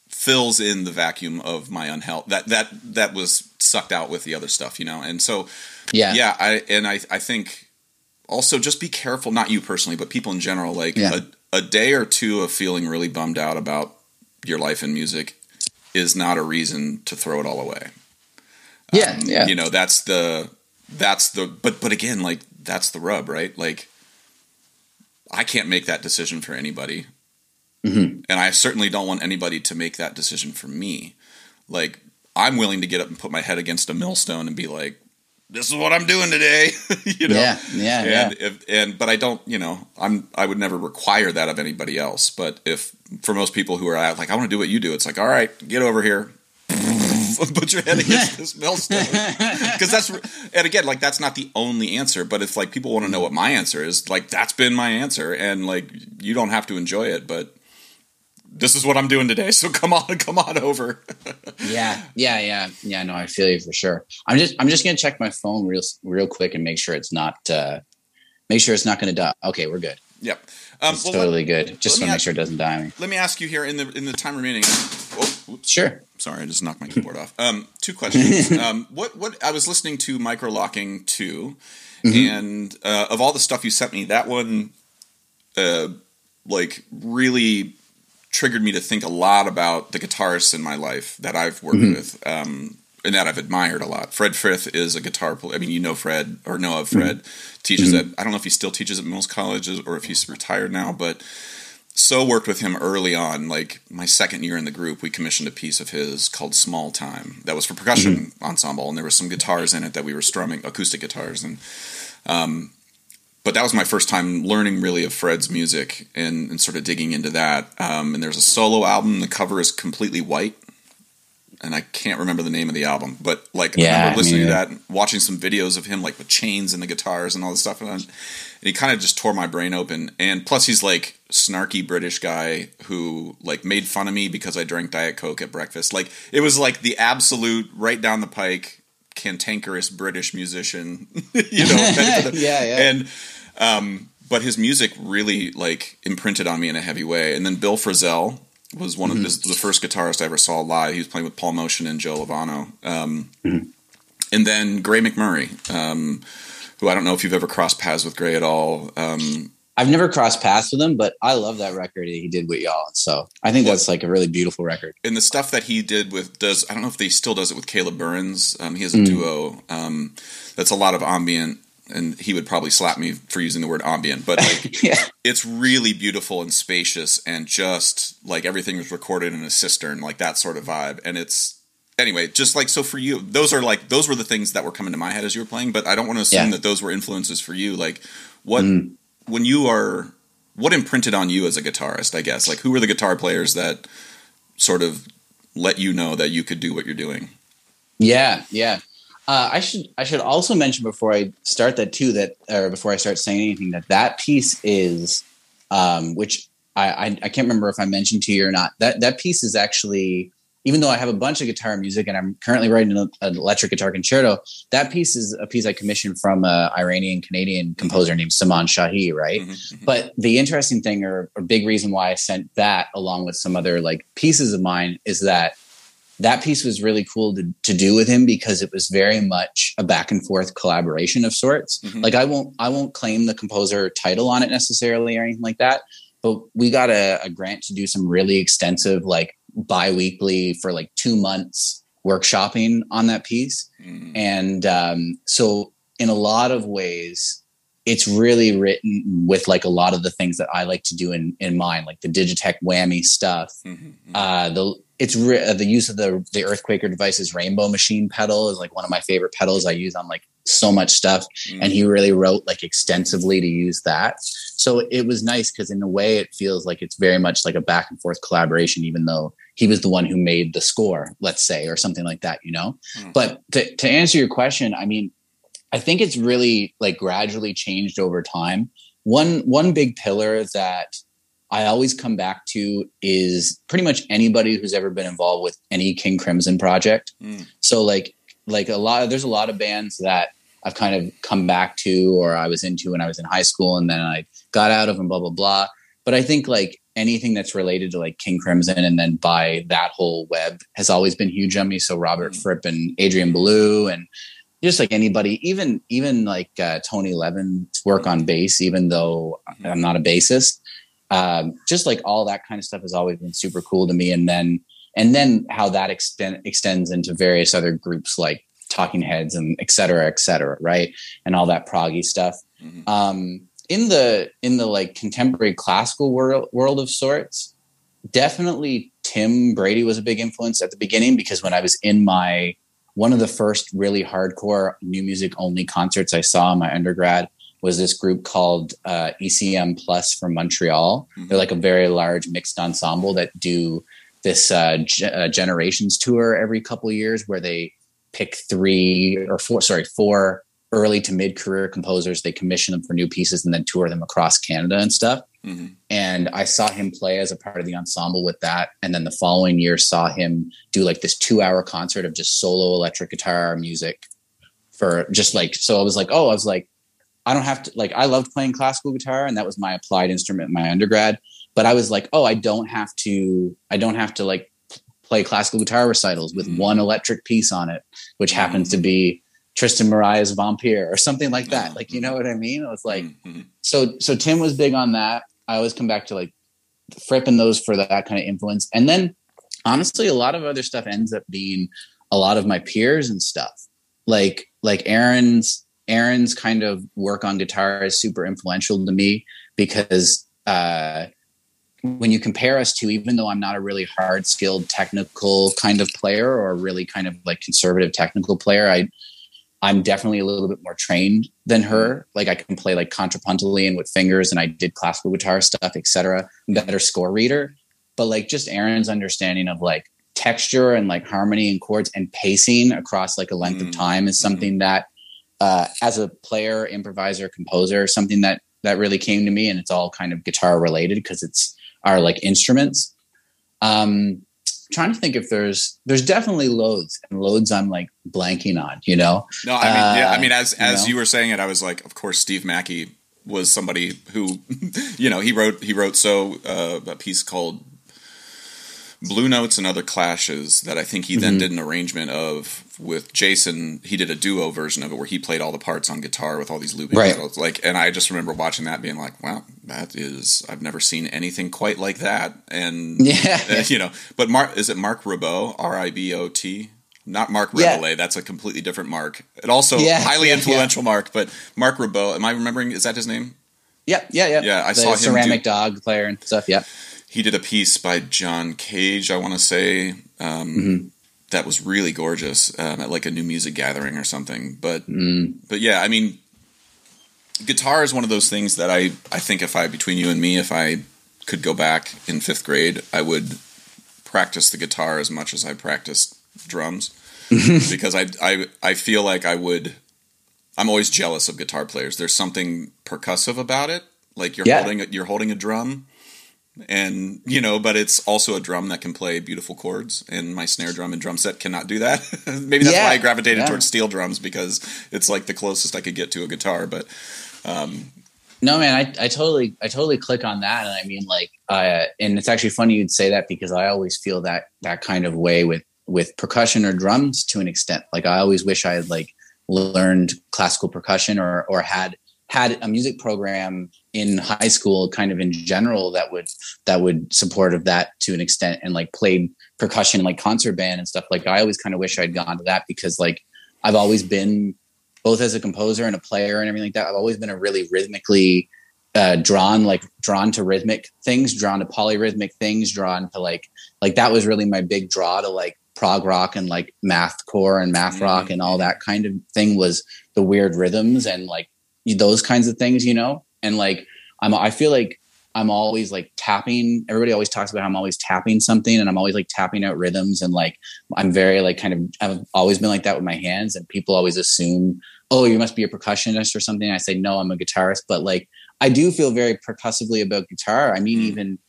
fills in the vacuum of my unhealth that, that, that was sucked out with the other stuff, you know? And so, yeah, yeah. I, and I, I think also just be careful, not you personally, but people in general, like yeah. a, a day or two of feeling really bummed out about your life in music is not a reason to throw it all away. Yeah. Um, yeah. You know, that's the, that's the, but, but again, like that's the rub, right? Like I can't make that decision for anybody. Mm-hmm. And I certainly don't want anybody to make that decision for me. Like, I'm willing to get up and put my head against a millstone and be like, this is what I'm doing today. you know? Yeah, yeah, and, yeah. If, and, but I don't, you know, I'm, I would never require that of anybody else. But if, for most people who are out, like, I want to do what you do, it's like, all right, get over here. Put your head against this millstone. Because that's, and again, like, that's not the only answer. But if, like, people want to know what my answer is, like, that's been my answer. And, like, you don't have to enjoy it, but this is what I'm doing today. So come on, come on over. yeah. Yeah. Yeah. Yeah. No, I feel you for sure. I'm just, I'm just going to check my phone real, real quick and make sure it's not, uh, make sure it's not going to die. Okay. We're good. Yep. Um, it's well, totally let, good. Just to make ask, sure it doesn't die. Me. Let me ask you here in the, in the time remaining. Oh, oops. Sure. Sorry. I just knocked my keyboard off. Um, two questions. um, what, what I was listening to Micro Locking two mm-hmm. and, uh, of all the stuff you sent me, that one, uh, like really triggered me to think a lot about the guitarists in my life that I've worked mm-hmm. with um, and that I've admired a lot. Fred Frith is a guitar player. I mean, you know Fred or know of Fred. Mm-hmm. Teaches mm-hmm. at, I don't know if he still teaches at most colleges or if he's retired now, but so worked with him early on. Like my second year in the group, we commissioned a piece of his called Small Time. That was for percussion mm-hmm. ensemble, and there were some guitars in it that we were strumming, acoustic guitars. And um, but that was my first time learning really of Fred's music and, and sort of digging into that. Um, and there's a solo album. The cover is completely white, and I can't remember the name of the album. But like, yeah, I remember listening I mean, to that, and watching some videos of him like with chains and the guitars and all this stuff, and, I, and he kind of just tore my brain open. And plus, he's like snarky British guy who like made fun of me because I drank Diet Coke at breakfast. Like it was like the absolute right down the pike cantankerous British musician, you know, yeah, yeah. And, um, but his music really like imprinted on me in a heavy way. And then Bill Frisell was one mm-hmm. of his, the first guitarist I ever saw live. He was playing with Paul Motion and Joe Lovano. Um, mm-hmm. and then Gray McMurray, um, who I don't know if you've ever crossed paths with Gray at all. Um, I've never crossed paths with him, but I love that record that he did with y'all. So I think that's like a really beautiful record. And the stuff that he did with does, I don't know if he still does it with Caleb Burns. Um, he has a mm. duo um, that's a lot of ambient, and he would probably slap me for using the word ambient, but like, yeah. It's really beautiful and spacious and just like everything was recorded in a cistern, like that sort of vibe. And it's, anyway, just like, so for you, those are like, those were the things that were coming to my head as you were playing, but I don't want to assume yeah. that those were influences for you. Like what, mm. when you are, what imprinted on you as a guitarist, I guess, like who were the guitar players that sort of let you know that you could do what you're doing? Yeah. Yeah. Uh, I should, I should also mention before I start that too, that, or before I start saying anything, that that piece is, um, which I, I, I can't remember if I mentioned to you or not, that, that piece is actually, even though I have a bunch of guitar music and I'm currently writing an electric guitar concerto, that piece is a piece I commissioned from an Iranian Canadian composer named Saman Shahi, right? Mm-hmm. But the interesting thing, or, or big reason why I sent that along with some other like pieces of mine, is that that piece was really cool to, to do with him because it was very much a back and forth collaboration of sorts. Mm-hmm. Like I won't, I won't claim the composer title on it necessarily or anything like that, but we got a, a grant to do some really extensive, like, bi-weekly for like two months workshopping on that piece. Mm. And um, so in a lot of ways, it's really written with like a lot of the things that I like to do in, in mind, like the Digitech whammy stuff. Mm-hmm. Uh, the it's re- uh, the use of the, the Earthquaker Devices Rainbow Machine pedal is like one of my favorite pedals I use on like so much stuff. Mm. And he really wrote like extensively to use that. So it was nice because in a way it feels like it's very much like a back and forth collaboration, even though he was the one who made the score, let's say, or something like that, you know? Mm. But to, to answer your question, I mean, I think it's really like gradually changed over time. One, one big pillar that I always come back to is pretty much anybody who's ever been involved with any King Crimson project. Mm. So like, like a lot of, there's a lot of bands that I've kind of come back to, or I was into when I was in high school and then I got out of and blah, blah, blah. But I think like anything that's related to like King Crimson and then by that whole web has always been huge on me. So Robert mm. Fripp and Adrian Belew and just like anybody, even, even like uh, Tony Levin's work on bass, even though mm-hmm. I'm not a bassist, um, just like all that kind of stuff has always been super cool to me. And then, and then how that extend, extends into various other groups like Talking Heads and et cetera, et cetera. Right. And all that proggy stuff. Mm-hmm. Um, in the, in the like contemporary classical world, world of sorts, definitely Tim Brady was a big influence at the beginning, because when I was in my, one of the first really hardcore new music only concerts I saw in my undergrad was this group called uh, E C M Plus from Montreal. Mm-hmm. They're like a very large mixed ensemble that do this uh, G- uh, Generations tour every couple of years where they pick three or four, sorry, four early to mid-career composers. They commission them for new pieces and then tour them across Canada and stuff. Mm-hmm. And I saw him play as a part of the ensemble with that. And then the following year saw him do like this two hour concert of just solo electric guitar music for just like, so I was like, oh, I was like, I don't have to, like, I loved playing classical guitar and that was my applied instrument in my undergrad, but I was like, oh, I don't have to, I don't have to like play classical guitar recitals with mm-hmm. one electric piece on it, which mm-hmm. happens to be Tristan Maria's Vampire or something like that. Like, you know what I mean? It was like, mm-hmm. so, so Tim was big on that. I always come back to like fripping those for that kind of influence. And then honestly, a lot of other stuff ends up being a lot of my peers and stuff like, like Aaron's, Aaron's kind of work on guitar is super influential to me because, uh, when you compare us to, even though I'm not a really hard skilled technical kind of player or a really kind of like conservative technical player, I, I'm definitely a little bit more trained than her. Like I can play like contrapuntally and with fingers and I did classical guitar stuff, et cetera. I'm a better score reader, but like just Aaron's understanding of like texture and like harmony and chords and pacing across like a length mm-hmm. of time is something mm-hmm. that uh, as a player, improviser, composer, something that, that really came to me and it's all kind of guitar related because it's our like instruments. Um, trying to think if there's there's definitely loads and loads I'm like blanking on, you know. No, I mean, yeah, I mean, as as you, know? you were saying it, I was like, of course, Steve Mackey was somebody who, you know, he wrote he wrote so uh, a piece called Blue Notes and Other Clashes that I think he then mm-hmm. did an arrangement of with Jason. He did a duo version of it where he played all the parts on guitar with all these looping. Right. Like, and I just remember watching that being like, wow, that is, I've never seen anything quite like that. And, yeah. uh, you know, but Mark, is it Mark Ribot, R I B O T? Not Mark Ribelay. Yeah. That's a completely different Mark. It also yeah, highly yeah, influential yeah. Mark, but Mark Ribot, am I remembering, is that his name? Yeah, yeah, yeah. Yeah, I the saw him. Ceramic do, dog player and stuff, yeah. He did a piece by John Cage, I want to say, um, mm-hmm. that was really gorgeous um, at like a new music gathering or something. But mm. but yeah, I mean, guitar is one of those things that I, I think if I, between you and me, if I could go back in fifth grade, I would practice the guitar as much as I practiced drums. Because I, I, I feel like I would, I'm always jealous of guitar players. There's something percussive about it. Like you're yeah. holding, you're holding a drum and, you know, but it's also a drum that can play beautiful chords, and my snare drum and drum set cannot do that. Maybe that's yeah. why I gravitated yeah. towards steel drums, because it's like the closest I could get to a guitar. But, um, no, man, I, I totally, I totally click on that. And I mean, like, uh, and it's actually funny you'd say that, because I always feel that, that kind of way with, with percussion or drums to an extent. Like I always wish I had like learned classical percussion or, or had, had a music program in high school kind of in general that would, that would support of that to an extent, and like played percussion, like concert band and stuff. Like I always kind of wish I'd gone to that, because like I've always been, both as a composer and a player and everything like that, I've always been a really rhythmically uh, drawn, like drawn to rhythmic things, drawn to polyrhythmic things, drawn to like, like that was really my big draw to like prog rock and like mathcore and math rock mm-hmm. and all that kind of thing, was the weird rhythms and like those kinds of things, you know? And like, I'm, I feel like I'm always like tapping, everybody always talks about how I'm always tapping something, and I'm always like tapping out rhythms. And like, I'm very like kind of, I've always been like that with my hands, and people always assume, oh, you must be a percussionist or something. And I say, no, I'm a guitarist, but like, I do feel very percussively about guitar. I mean, even,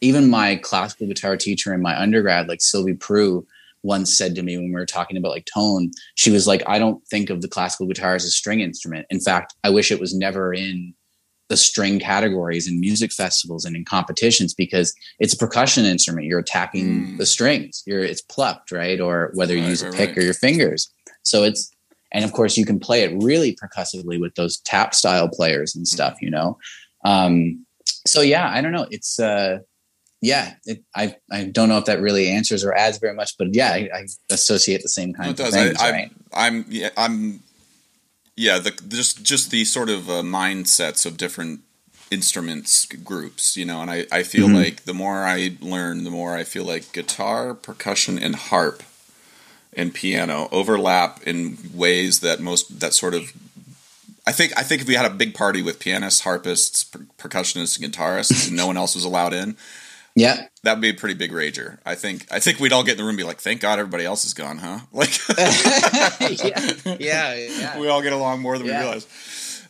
even my classical guitar teacher in my undergrad, like Sylvie Prue, once said to me when we were talking about like tone, she was like, I don't think of the classical guitar as a string instrument. In fact, I wish it was never in the string categories in music festivals and in competitions, because it's a percussion instrument. You're attacking mm. the strings. You're it's plucked, right? Or whether you right, use right, a pick right. or your fingers. So it's, and of course you can play it really percussively with those tap style players and stuff, you know? Um, so yeah, I don't know. It's, uh, Yeah, it, I I don't know if that really answers or adds very much, but yeah, I, I associate the same kind no, of things. I, I, right? I'm yeah, I'm yeah, the, just just the sort of uh, mindsets of different instruments groups, you know. And I I feel mm-hmm. like the more I learn, the more I feel like guitar, percussion, and harp and piano overlap in ways that most that sort of. I think I think if we had a big party with pianists, harpists, per- percussionists, and guitarists, and no one else was allowed in. Yeah, that'd be a pretty big rager. I think. I think we'd all get in the room and be like, "Thank God everybody else is gone, huh?" Like, yeah, yeah, yeah, we all get along more than yeah. we realize.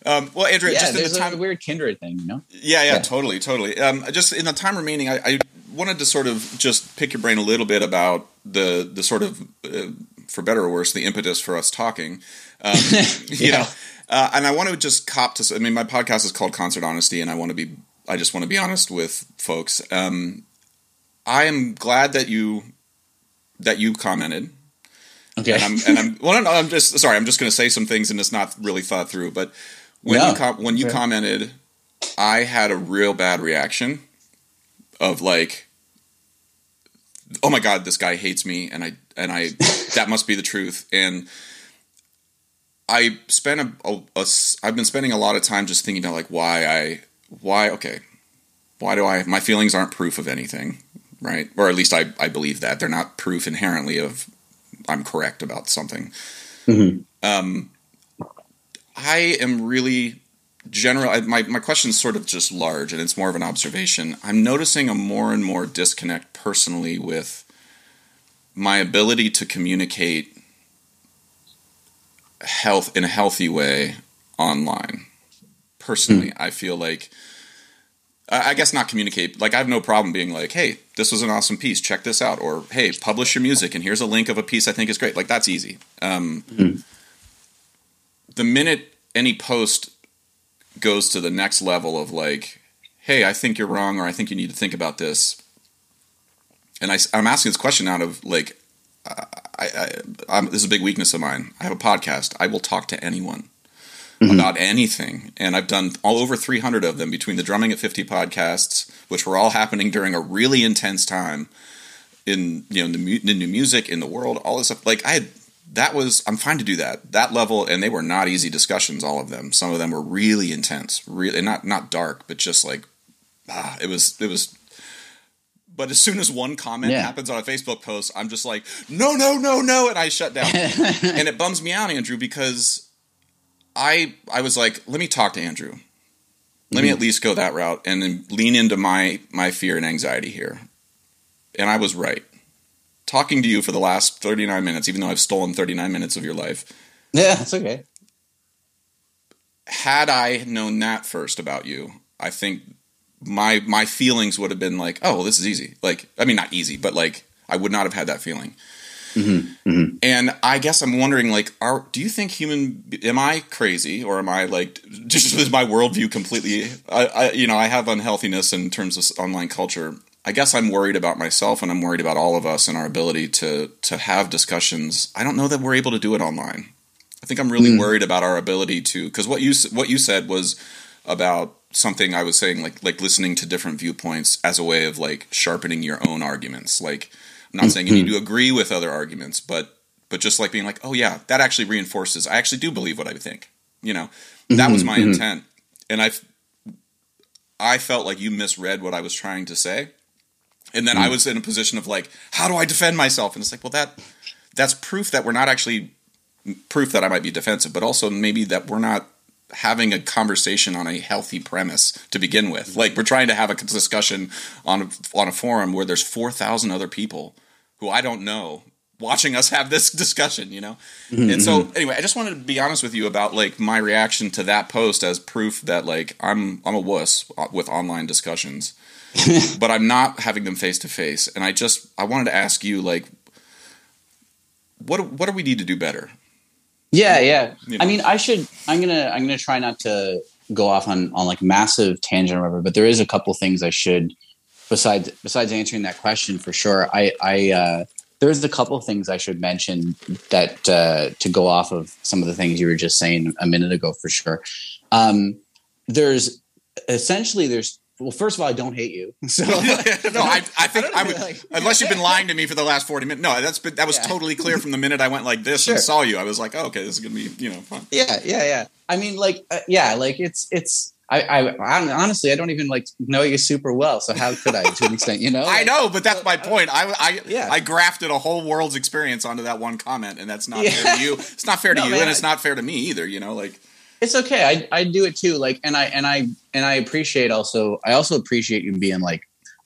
Um, well, Andrea, yeah, just in the time, a weird kindred thing, you know? Yeah, yeah, yeah. totally, totally. Um, just in the time remaining, I, I wanted to sort of just pick your brain a little bit about the the sort of, uh, for better or worse, the impetus for us talking. Um, yeah. You know, uh, and I want to just cop to. I mean, my podcast is called Concert Honesty, and I want to be. I just want to be honest with folks. Um, I am glad that you that you commented. Okay, and I'm, and I'm well. No, I'm just sorry. I'm just going to say some things, and it's not really thought through. But when no. you com- when you commented, I had a real bad reaction of like, "Oh my God, this guy hates me," and I and I that must be the truth. And I spent a, a, a I've been spending a lot of time just thinking about like why I. Why? Okay. Why do I, my feelings aren't proof of anything, right? Or at least I, I believe that they're not proof inherently of I'm correct about something. Mm-hmm. Um, I am really general. My, my question's sort of just large, and it's more of an observation. I'm noticing a more and more disconnect personally with my ability to communicate health in a healthy way online. Personally, I feel like, I guess not communicate, like I have no problem being like, hey, this was an awesome piece, check this out. Or, hey, publish your music and here's a link of a piece I think is great. Like that's easy. Um, mm-hmm. The minute any post goes to the next level of like, hey, I think you're wrong, or I think you need to think about this. And I, I'm asking this question out of like, I, I, I'm, this is a big weakness of mine. I have a podcast. I will talk to anyone. Mm-hmm. About anything, and I've done all over three hundred of them between the Drumming at fifty podcasts, which were all happening during a really intense time in you know in the, mu- in the music, in the world, all this stuff. Like I had, that was I'm fine to do that that level, and they were not easy discussions. All of them, some of them were really intense, really not not dark, but just like ah, it was it was But as soon as one comment yeah. happens on a Facebook post, I'm just like, no, no, no, no, and I shut down. And it bums me out, Andrew, because I I was like, let me talk to Andrew. Let mm-hmm. me at least go that route and then lean into my, my fear and anxiety here. And I was right. Talking to you for the last thirty-nine minutes, even though I've stolen thirty-nine minutes of your life. Yeah, it's okay. Had I known that first about you, I think my my feelings would have been like, oh, well, this is easy. Like, I mean, not easy, but like, I would not have had that feeling. Mm-hmm. Mm-hmm. And I guess I'm wondering, like, are do you think human? Am I crazy, or am I like just is my worldview completely? I, I you know I have unhealthiness in terms of online culture. I guess I'm worried about myself, and I'm worried about all of us and our ability to to have discussions. I don't know that we're able to do it online. I think I'm really mm. worried about our ability to, because what you what you said was about something I was saying, like like listening to different viewpoints as a way of like sharpening your own arguments. Like, I'm not mm-hmm. saying you need to agree with other arguments, but but just like being like, oh yeah, that actually reinforces. I actually do believe what I think. You know, that mm-hmm. was my mm-hmm. intent, and I I felt like you misread what I was trying to say, and then mm. I was in a position of like, how do I defend myself? And it's like, well, that that's proof that we're not actually. Proof that I might be defensive, but also maybe that we're not having a conversation on a healthy premise to begin with. Like, we're trying to have a discussion on a, on a forum where there's four thousand other people who I don't know watching us have this discussion, you know? Mm-hmm. And so anyway, I just wanted to be honest with you about like my reaction to that post as proof that like, I'm, I'm a wuss with online discussions, but I'm not having them face to face. And I just, I wanted to ask you like, what, what do we need to do better? Yeah, yeah. You know. I mean, I should. I'm gonna. I'm gonna try not to go off on, on like massive tangent or whatever. But there is a couple things I should. Besides, besides answering that question for sure, I. I uh, there's a couple things I should mention that uh, to go off of some of the things you were just saying a minute ago for sure. Um, there's essentially there's. Well, first of all, I don't hate you. So no, I, I think I, I would, like, unless you've been lying to me for the last forty minutes. No, that's been, that was yeah. totally clear from the minute I went like this sure. and saw you. I was like, oh, okay, this is going to be, you know, fun. Yeah, yeah, yeah. I mean, like, uh, yeah, like it's, it's, I, I, I honestly, I don't even like know you super well. So how could I, to an extent, you know? Like, I know, but that's so, my point. I, I, yeah. I grafted a whole world's experience onto that one comment, and that's not yeah. fair to you. It's not fair to no, you, man, and it's not fair to me either, you know, like. It's okay. I I do it too. Like, and I, and I, and I appreciate also, I also appreciate you being like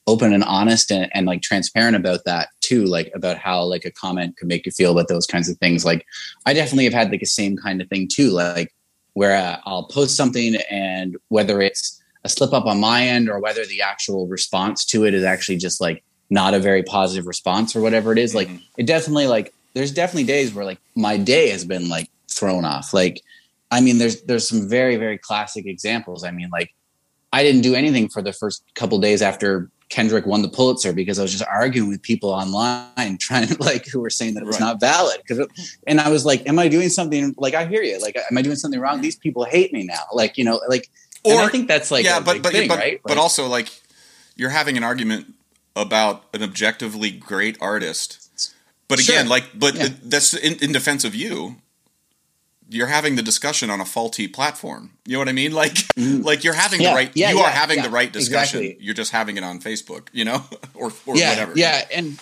open and honest and, and like transparent about that too. Like about how like a comment could make you feel about those kinds of things. Like I definitely have had like the same kind of thing too. Like where uh, I'll post something and whether it's a slip up on my end or whether the actual response to it is actually just like not a very positive response or whatever it is. Mm-hmm. Like it definitely like, there's definitely days where like my day has been like thrown off. Like, I mean, there's there's some very, very classic examples. I mean, like, I didn't do anything for the first couple of days after Kendrick won the Pulitzer because I was just arguing with people online trying to, like, who were saying that it was right. not valid. It, and I was like, am I doing something? Like, I hear you. Like, am I doing something wrong? These people hate me now. Like, you know, like, or, and I think that's, like, yeah, a but, big but, thing, but, right? Like, but also, like, you're having an argument about an objectively great artist. But again, sure. like, but yeah. that's in, in defense of you. You're having the discussion on a faulty platform. You know what I mean? Like, mm. like you're having yeah, the right, yeah, you yeah, are having yeah, the right discussion. Exactly. You're just having it on Facebook, you know, or, or yeah, whatever. Yeah. And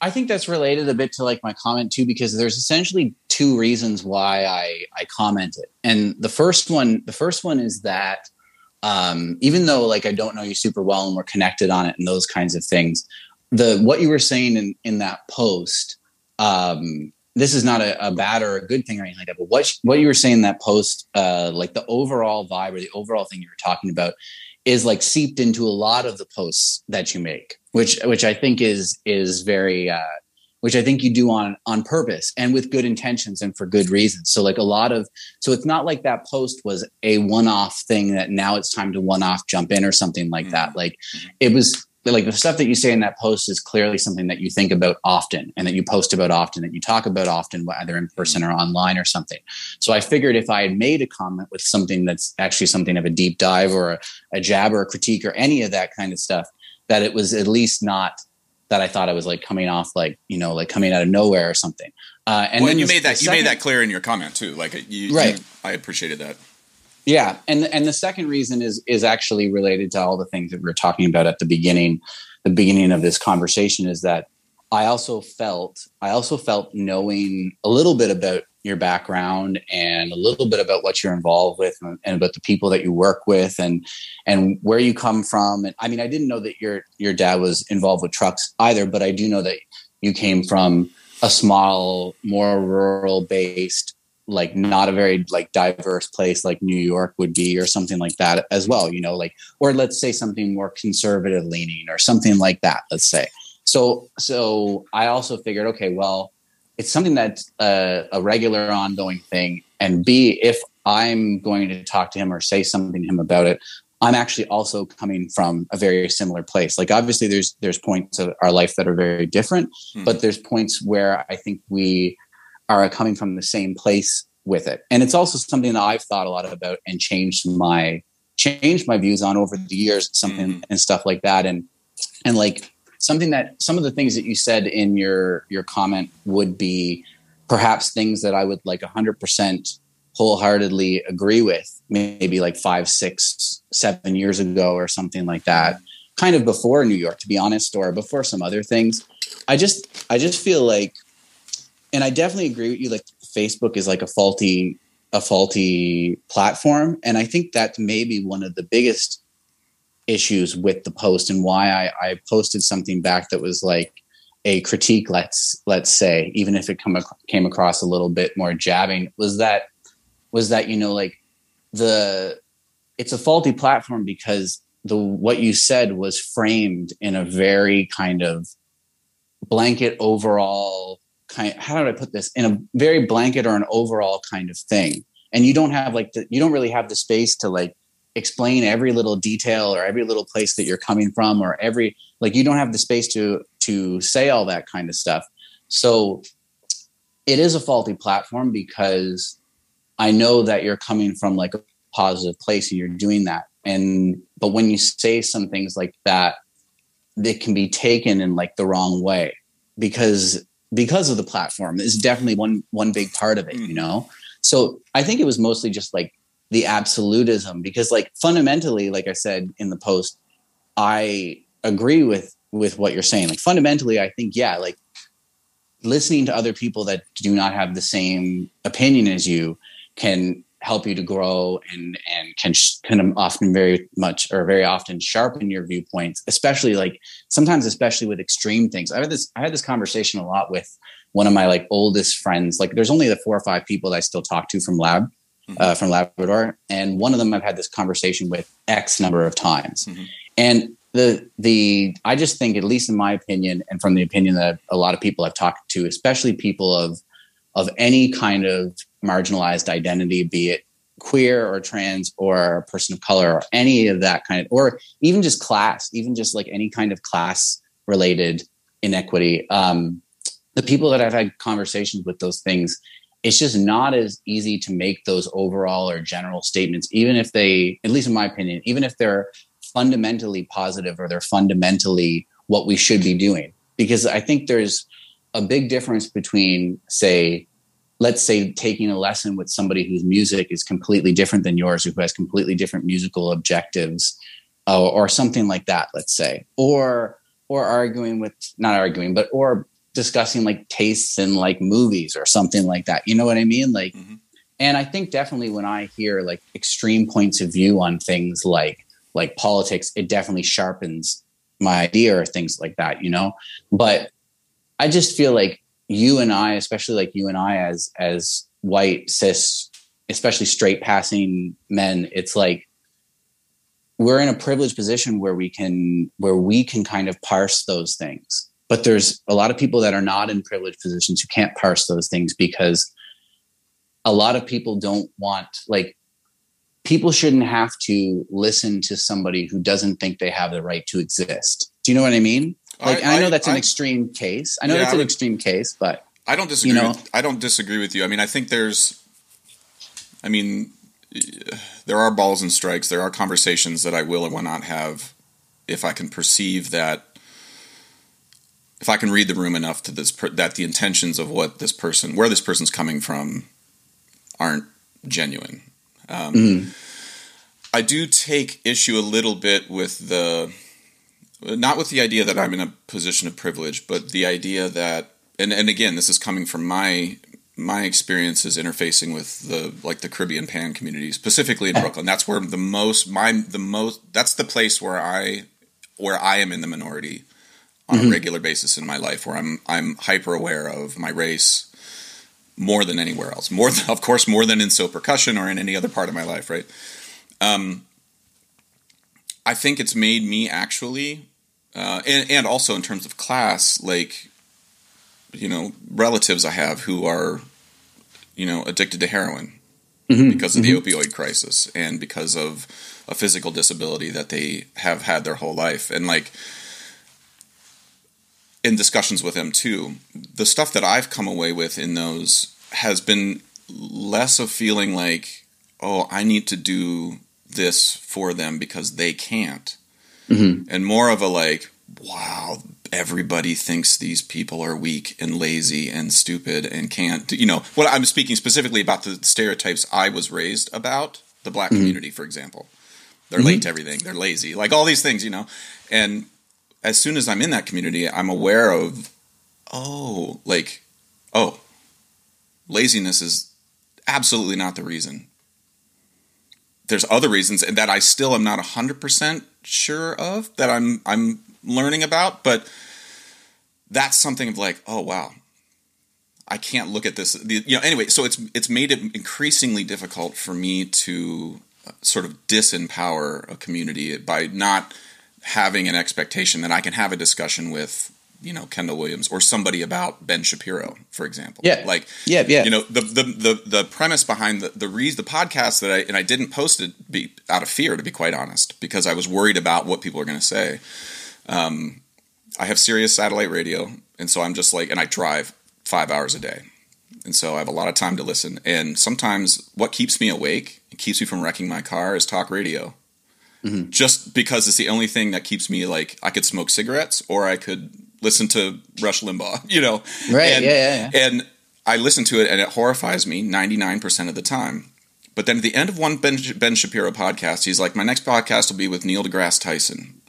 I think that's related a bit to like my comment too, because there's essentially two reasons why I, I commented. And the first one, the first one is that um, even though like, I don't know you super well and we're connected on it and those kinds of things, the, what you were saying in, in that post, um, this is not a, a bad or a good thing or anything like that, but what, what you were saying in that post, uh, like the overall vibe or the overall thing you were talking about is like seeped into a lot of the posts that you make, which, which I think is, is very, uh, which I think you do on, on purpose and with good intentions and for good reasons. So like a lot of, so it's not like that post was a one-off thing that now it's time to one-off jump in or something like mm-hmm. that. Like it was, like the stuff that you say in that post is clearly something that you think about often and that you post about often, that you talk about often, whether in person or online or something. So I figured if I had made a comment with something that's actually something of a deep dive or a, a jab or a critique or any of that kind of stuff, that it was at least not that I thought I was like coming off, like, you know, like coming out of nowhere or something. Uh, and well, then and you made that, second, you made that clear in your comment too. Like you, right. you, I appreciated that. Yeah. And, and the second reason is, is actually related to all the things that we were talking about at the beginning the beginning of this conversation is that I also felt, I also felt knowing a little bit about your background and a little bit about what you're involved with and, and about the people that you work with and, and where you come from. And I mean, I didn't know that your, your dad was involved with trucks either, but I do know that you came from a small, more rural based, like not a very like diverse place like New York would be or something like that as well, you know, like, or let's say something more conservative leaning or something like that, let's say. So, so I also figured, okay, well, it's something that's a, a regular ongoing thing. And B, if I'm going to talk to him or say something to him about it, I'm actually also coming from a very similar place. Like obviously there's, there's points of our life that are very different, mm. but there's points where I think we are coming from the same place with it. And it's also something that I've thought a lot about and changed my, changed my views on over the years, something mm. and stuff like that. And, and like, something that some of the things that you said in your, your comment would be perhaps things that I would like a hundred percent wholeheartedly agree with maybe like five, six, seven years ago or something like that, kind of before New York, to be honest, or before some other things. I just, I just feel like, and I definitely agree with you. Like Facebook is like a faulty, a faulty platform. And I think that's maybe one of the biggest issues with the post and why I, I posted something back that was like a critique, let's let's say, even if it come ac- came across a little bit more jabbing, was that was that you know like the it's a faulty platform because the what you said was framed in a very kind of blanket overall kind how do I put this in a very blanket or an overall kind of thing, and you don't have like the, you don't really have the space to like explain every little detail or every little place that you're coming from or every, like, you don't have the space to, to say all that kind of stuff. So it is a faulty platform because I know that you're coming from like a positive place and you're doing that. And, but when you say some things like that, they can be taken in like the wrong way because, because of the platform is definitely one, one big part of it, you know? So I think it was mostly just like, the absolutism, because like fundamentally, like I said in the post, I agree with, with what you're saying. Like fundamentally, I think, yeah, like listening to other people that do not have the same opinion as you can help you to grow and, and can can often very much or very often sharpen your viewpoints, especially like sometimes, especially with extreme things. I had this, I had this conversation a lot with one of my like oldest friends. Like there's only the four or five people that I still talk to from lab. Uh, from Labrador, and one of them I've had this conversation with X number of times, mm-hmm. and the the I just think, at least in my opinion, and from the opinion that a lot of people I've talked to, especially people of of any kind of marginalized identity, be it queer or trans or a person of color or any of that kind of, or even just class, even just like any kind of class related inequity, um, the people that I've had conversations with those things. It's just not as easy to make those overall or general statements, even if they, at least in my opinion, even if they're fundamentally positive or they're fundamentally what we should be doing. Because I think there's a big difference between, say, let's say taking a lesson with somebody whose music is completely different than yours, who has completely different musical objectives uh, or something like that, let's say, or, or arguing with, not arguing, but, or discussing like tastes in like movies or something like that. You know what I mean? Like, mm-hmm. and I think definitely when I hear like extreme points of view on things like, like politics, it definitely sharpens my idea or things like that, you know? But I just feel like you and I, especially like you and I as, as white cis, especially straight passing men, it's like, we're in a privileged position where we can, where we can kind of parse those things. But there's a lot of people that are not in privileged positions who can't parse those things because a lot of people don't want, like, people shouldn't have to listen to somebody who doesn't think they have the right to exist. Do you know what I mean? Like, I, I know that's I, an I, extreme case. I know yeah, that's I would, an extreme case, but I don't disagree. You know? with, I don't disagree with you. I mean, I think there's, I mean, there are balls and strikes. There are conversations that I will and will not have if I can perceive that. If I can read the room enough to this, per- that the intentions of what this person, where this person's coming from, aren't genuine. Um, mm. I do take issue a little bit with the not with the idea that I'm in a position of privilege, but the idea that, and, and again, this is coming from my my experiences interfacing with the like the Caribbean Pan community, specifically in Brooklyn. That's where the most my the most that's the place where I where I am in the minority on mm-hmm. a regular basis in my life, where I'm I'm hyper aware of my race more than anywhere else. More than, of course, more than in so percussion or in any other part of my life, right? Um, I think it's made me actually, uh, and, and also in terms of class, like, you know, relatives I have who are, you know, addicted to heroin mm-hmm. because of mm-hmm. the opioid crisis and because of a physical disability that they have had their whole life. And like, in discussions with them too, the stuff that I've come away with in those has been less of feeling like, oh, I need to do this for them because they can't. Mm-hmm. And more of a like, wow, everybody thinks these people are weak and lazy and stupid and can't, you know, what I'm speaking specifically about the stereotypes I was raised about, the black mm-hmm. community, for example. They're mm-hmm. late to everything. They're lazy, like all these things, you know. And as soon as I'm in that community, I'm aware of, oh, like, oh, laziness is absolutely not the reason. There's other reasons that I still am not one hundred percent sure of, that I'm I'm learning about, but that's something of like, oh, wow, I can't look at this. You know, anyway, so it's it's made it increasingly difficult for me to sort of disempower a community by not having an expectation that I can have a discussion with, you know, Kendall Williams or somebody about Ben Shapiro, for example. Yeah. Like, yeah, yeah. You know, the, the, the, the premise behind the, the reason, the podcast that I, and I didn't post it be out of fear, to be quite honest, because I was worried about what people are going to say. Um, I have Sirius satellite radio. And so I'm just like, and I drive five hours a day. And so I have a lot of time to listen. And sometimes what keeps me awake and keeps me from wrecking my car is talk radio. Mm-hmm. Just because it's the only thing that keeps me like, I could smoke cigarettes or I could listen to Rush Limbaugh, you know? Right, and, yeah, yeah, yeah. And I listen to it and it horrifies me ninety-nine percent of the time. But then at the end of one Ben, Ben Shapiro podcast, he's like, my next podcast will be with Neil deGrasse Tyson.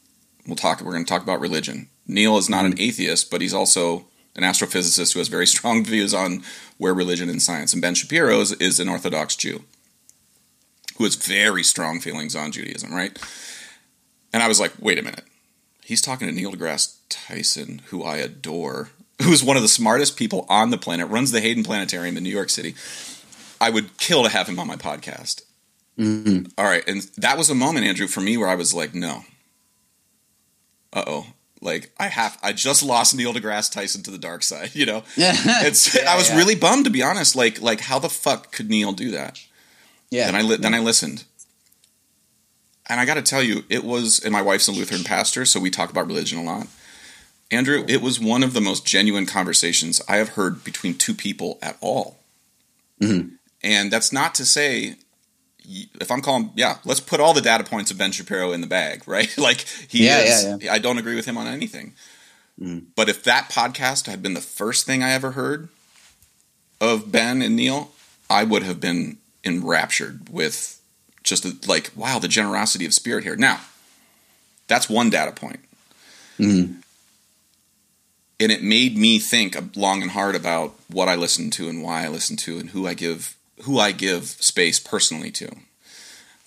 We'll talk, we're going to talk about religion. Neil is not mm-hmm. an atheist, but he's also an astrophysicist who has very strong views on where religion and science. And Ben Shapiro is, is an Orthodox Jew who has very strong feelings on Judaism, right? And I was like, wait a minute. He's talking to Neil deGrasse Tyson, who I adore, who's one of the smartest people on the planet, runs the Hayden Planetarium in New York City. I would kill to have him on my podcast. Mm-hmm. All right. And that was a moment, Andrew, for me where I was like, no. Uh-oh. Like, I have, I just lost Neil deGrasse Tyson to the dark side, you know? It's, yeah, I was yeah. really bummed, to be honest. Like, like how the fuck could Neil do that? Yeah. Then I li- then I listened, and I got to tell you, it was. And my wife's a Lutheran pastor, so we talk about religion a lot. Andrew, it was one of the most genuine conversations I have heard between two people at all. Mm-hmm. And that's not to say, if I'm calling, yeah, let's put all the data points of Ben Shapiro in the bag, right? Like he yeah, is. Yeah, yeah. I don't agree with him on anything. Mm. But if that podcast had been the first thing I ever heard of Ben and Neil, I would have been enraptured with just a, like, wow, the generosity of spirit here. Now, that's one data point. Mm-hmm. And it made me think long and hard about what I listen to and why I listen to and who I give, who I give space personally to.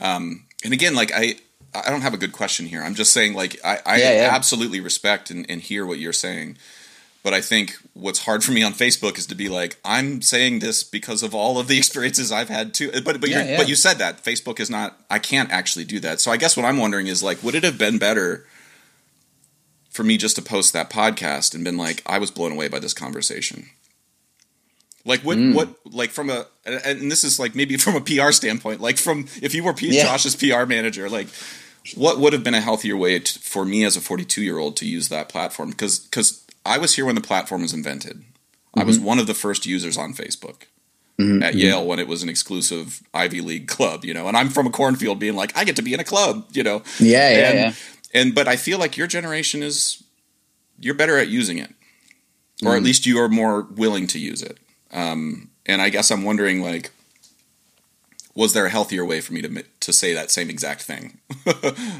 Um, and again, like I, I don't have a good question here. I'm just saying like, I, I yeah, yeah. absolutely respect and, and hear what you're saying. But I think what's hard for me on Facebook is to be like, I'm saying this because of all of the experiences I've had too. But but, yeah, you're, yeah. but you said that. Facebook is not – I can't actually do that. So I guess what I'm wondering is like, would it have been better for me just to post that podcast and been like, I was blown away by this conversation? Like what mm. what like from a – and this is like maybe from a P R standpoint. Like from – if you were P- yeah. Josh's P R manager, like – what would have been a healthier way to, for me as a forty-two-year-old to use that platform? Because because – I was here when the platform was invented. Mm-hmm. I was one of the first users on Facebook mm-hmm. at Yale when it was an exclusive Ivy League club, you know, and I'm from a cornfield being like, I get to be in a club, you know? Yeah, yeah, and, yeah. And, but I feel like your generation is, you're better at using it, or mm-hmm. at least you are more willing to use it. Um, and I guess I'm wondering like, was there a healthier way for me to to say that same exact thing?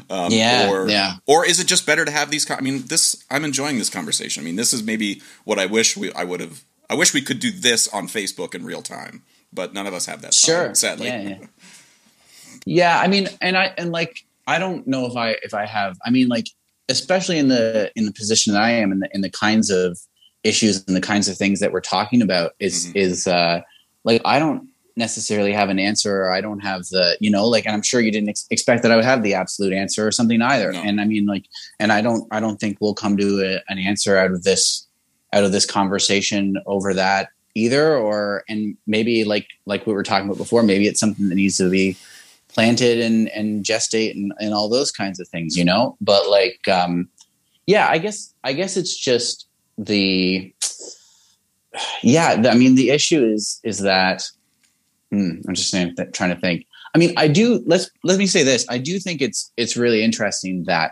um, yeah, or, yeah. Or is it just better to have these? Con- I mean, this. I'm enjoying this conversation. I mean, this is maybe what I wish we. I would have. I wish we could do this on Facebook in real time, but none of us have that. Sure. Time, sadly. Yeah, yeah. yeah. I mean, and I and like I don't know if I if I have. I mean, like especially in the in the position that I am, in the in the kinds of issues and the kinds of things that we're talking about is mm-hmm. is uh, like I don't. necessarily have an answer, or I don't have the, you know, like, and I'm sure you didn't ex- expect that I would have the absolute answer or something either. No. And I mean, like, and I don't, I don't think we'll come to a, an answer out of this, out of this conversation over that either. Or, and maybe like, like we were talking about before, maybe it's something that needs to be planted and, and gestate and, and all those kinds of things, you know, but like, um, yeah, I guess, I guess it's just the, yeah. The, I mean, the issue is, is that, I'm just saying, th- trying to think. I mean, I do. Let's let me say this. I do think it's it's really interesting that,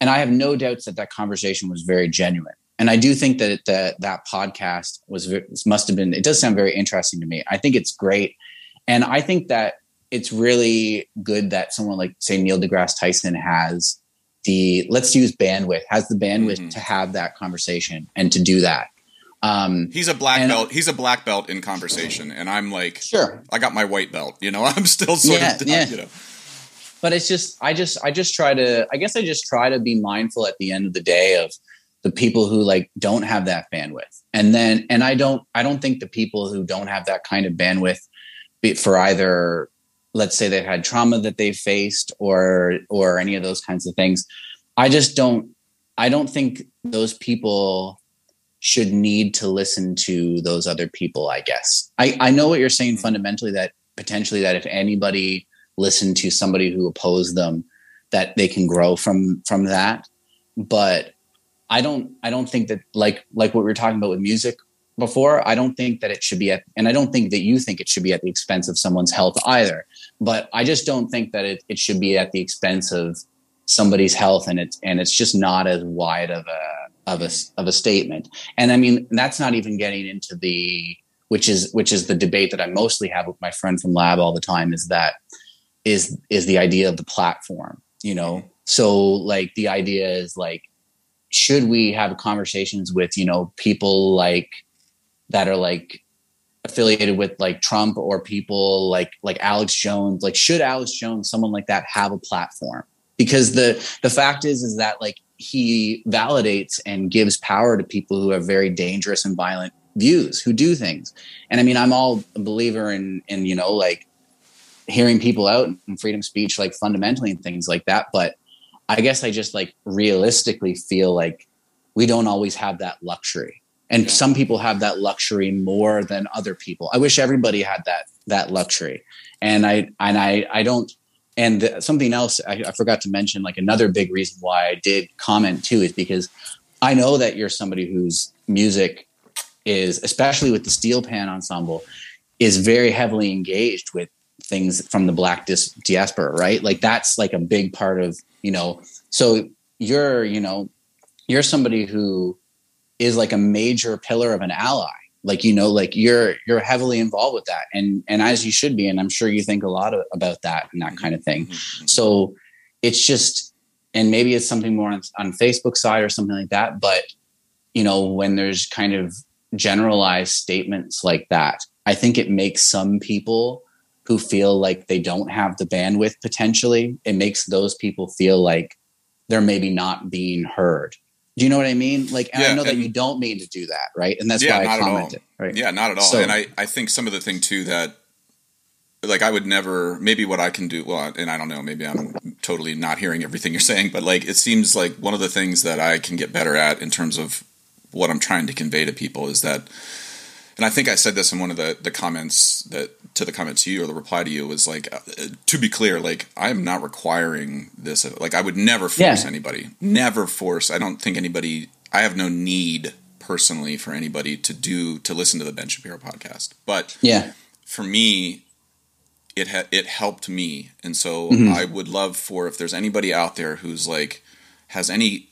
and I have no doubts that that conversation was very genuine. And I do think that that that podcast was must have been. It does sound very interesting to me. I think it's great, and I think that it's really good that someone like, say, Neil deGrasse Tyson has the let's use bandwidth has the bandwidth mm-hmm. to have that conversation and to do that. Um, he's a black and, belt. He's a black belt in conversation, and I'm like, sure, I got my white belt. You know, I'm still sort yeah, of, yeah. you know. But it's just, I just, I just try to. I guess I just try to be mindful at the end of the day of the people who like don't have that bandwidth, and then, and I don't, I don't think the people who don't have that kind of bandwidth be, for either, let's say they've had trauma that they've faced, or or any of those kinds of things. I just don't. I don't think those people should need to listen to those other people, I guess. I, I know what you're saying fundamentally, that potentially that if anybody listened to somebody who opposed them, that they can grow from from that. But I don't I don't think that like like what we were talking about with music before, I don't think that it should be at, and I don't think that you think it should be at the expense of someone's health either. But I just don't think that it, it should be at the expense of somebody's health, and it's and it's just not as wide of a of a, of a statement. And I mean, that's not even getting into the, which is, which is the debate that I mostly have with my friend from lab all the time, is that is, is the idea of the platform, you know? So like the idea is like, should we have conversations with, you know, people like that are like affiliated with like Trump, or people like, like Alex Jones, like should Alex Jones, someone like that, have a platform? Because the, the fact is, is that like, he validates and gives power to people who have very dangerous and violent views, who do things. And I mean, I'm all a believer in, in, you know, like hearing people out and freedom of speech, like fundamentally and things like that. But I guess I just like realistically feel like we don't always have that luxury. And yeah. some people have that luxury more than other people. I wish everybody had that, that luxury. And I, and I, I don't, And the, something else I, I forgot to mention, like another big reason why I did comment too, is because I know that you're somebody whose music is, especially with the Steel Pan Ensemble, is very heavily engaged with things from the Black dis- diaspora, right? Like that's like a big part of, you know, so you're, you know, you're somebody who is like a major pillar of an ally. Like, you know, like you're, you're heavily involved with that, and, and as you should be. And I'm sure you think a lot of, about that and that kind of thing. Mm-hmm. So it's just, and maybe it's something more on, on Facebook side or something like that. But, you know, when there's kind of generalized statements like that, I think it makes some people who feel like they don't have the bandwidth potentially, it makes those people feel like they're maybe not being heard. Do you know what I mean? Like, and yeah, I know that and, you don't mean to do that, right? And that's yeah, why I commented. Right? Yeah, not at all. So, and I, I think some of the thing too that, like, I would never, maybe what I can do, well, and I don't know, maybe I'm totally not hearing everything you're saying, but like, it seems like one of the things that I can get better at in terms of what I'm trying to convey to people is that, and I think I said this in one of the, the comments that to the comment to you or the reply to you was like, uh, to be clear, like I am not requiring this. Like I would never force yeah. anybody, never force. I don't think anybody, I have no need personally for anybody to do, to listen to the Ben Shapiro podcast. But yeah. for me, it ha- it helped me. And so mm-hmm. I would love for, if there's anybody out there who's like, has any,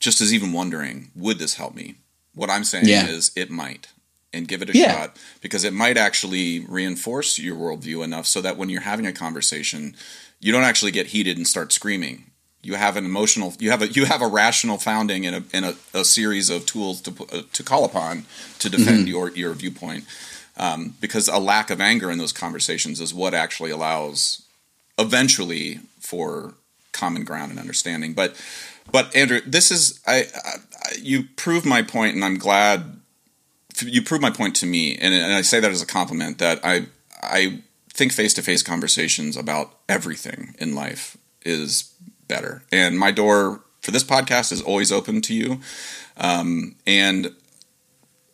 just as even wondering, would this help me? What I'm saying yeah. is it might. and give it a yeah. shot, because it might actually reinforce your worldview enough so that when you're having a conversation, you don't actually get heated and start screaming. You have an emotional, you have a, you have a rational founding and a, and a, a series of tools to uh, to call upon to defend mm-hmm. your, your viewpoint. Um, because a lack of anger in those conversations is what actually allows eventually for common ground and understanding. But, but Andrew, this is, I, I you proved my point, and I'm glad you proved my point to me. And, and I say that as a compliment, that I, I think face-to-face conversations about everything in life is better. And my door for this podcast is always open to you. Um, and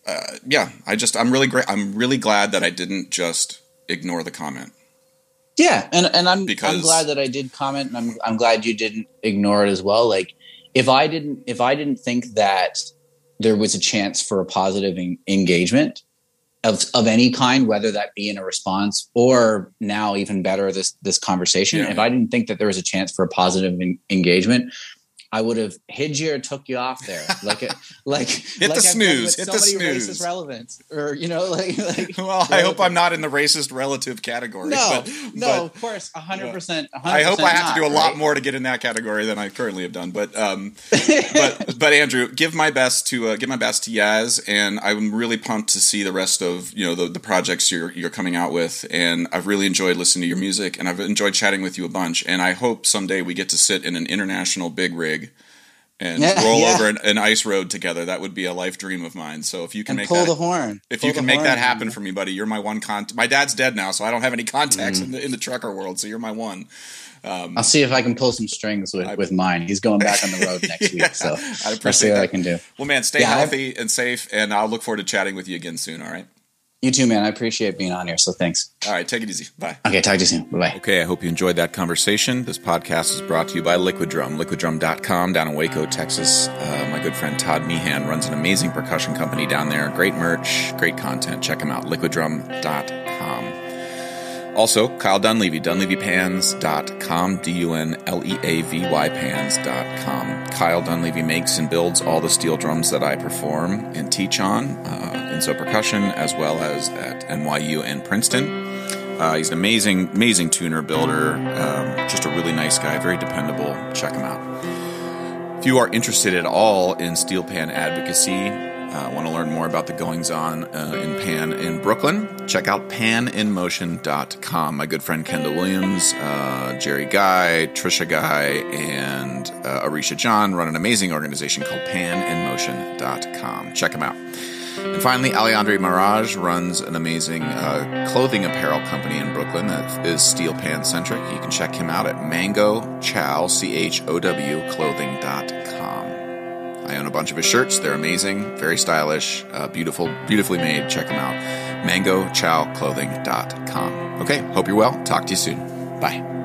uh, yeah, I just, I'm really great. I'm really glad that I didn't just ignore the comment. Yeah. And, and I'm, because I'm glad that I did comment, and I'm, I'm glad you didn't ignore it as well. Like if I didn't, if I didn't think that there was a chance for a positive en- engagement of, of any kind, whether that be in a response or now even better, this, this conversation, yeah. if I didn't think that there was a chance for a positive en- engagement, I would have hid you or took you off there. Like, a, like, hit like the I've snooze, hit so the snooze. Racist relevance, or, you know, like, like well, I hope I'm not in the racist relative category. No, but, no, but, of course. A hundred percent. I hope I have not, to do a lot right? more to get in that category than I currently have done. But, um, but, but Andrew, give my best to, uh, give my best to Yaz. And I'm really pumped to see the rest of, you know, the, the projects you're, you're coming out with. And I've really enjoyed listening to your music, and I've enjoyed chatting with you a bunch. And I hope someday we get to sit in an international big rig and yeah, roll yeah. over an, an ice road together. That would be a life dream of mine. So if you can and make pull that, the horn, if pull you can make that happen man. For me, buddy, you're my one contact. My dad's dead now, so I don't have any contacts mm. in the in the trucker world. So you're my one. Um, I'll see if I can pull some strings with, I, with mine. He's going back on the road next yeah, week, so I appreciate I'll see what that. I can do. Well, man, stay yeah, healthy I've, and safe, and I'll look forward to chatting with you again soon. All right. You too, man. I appreciate being on here, so thanks. All right, take it easy. Bye. Okay, talk to you soon. Bye-bye. Okay, I hope you enjoyed that conversation. This podcast is brought to you by Liquid Drum, liquid drum dot com down in Waco, Texas. Uh, my good friend Todd Meehan runs an amazing percussion company down there. Great merch, great content. Check him out, liquid drum dot com. Also, Kyle Dunleavy, dunleavy pans dot com, D U N L E A V Y pans dot com. Kyle Dunleavy makes and builds all the steel drums that I perform and teach on. Uh, So percussion, as well as at N Y U and Princeton. Uh, he's an amazing, amazing tuner, builder, um, just a really nice guy, very dependable. Check him out. If you are interested at all in steel pan advocacy, uh, want to learn more about the goings-on uh, in pan in Brooklyn, check out pan in motion dot com. My good friend Kendall Williams, uh, Jerry Guy, Trisha Guy, and uh, Arisha John run an amazing organization called pan in motion dot com. Check them out. And finally, Alejandro Mirage runs an amazing uh, clothing apparel company in Brooklyn that is steel pan-centric. You can check him out at mango chow, C H O W, clothing dot com. I own a bunch of his shirts. They're amazing, very stylish, uh, beautiful, beautifully made. Check him out, mango chow clothing dot com. Okay, hope you're well. Talk to you soon. Bye.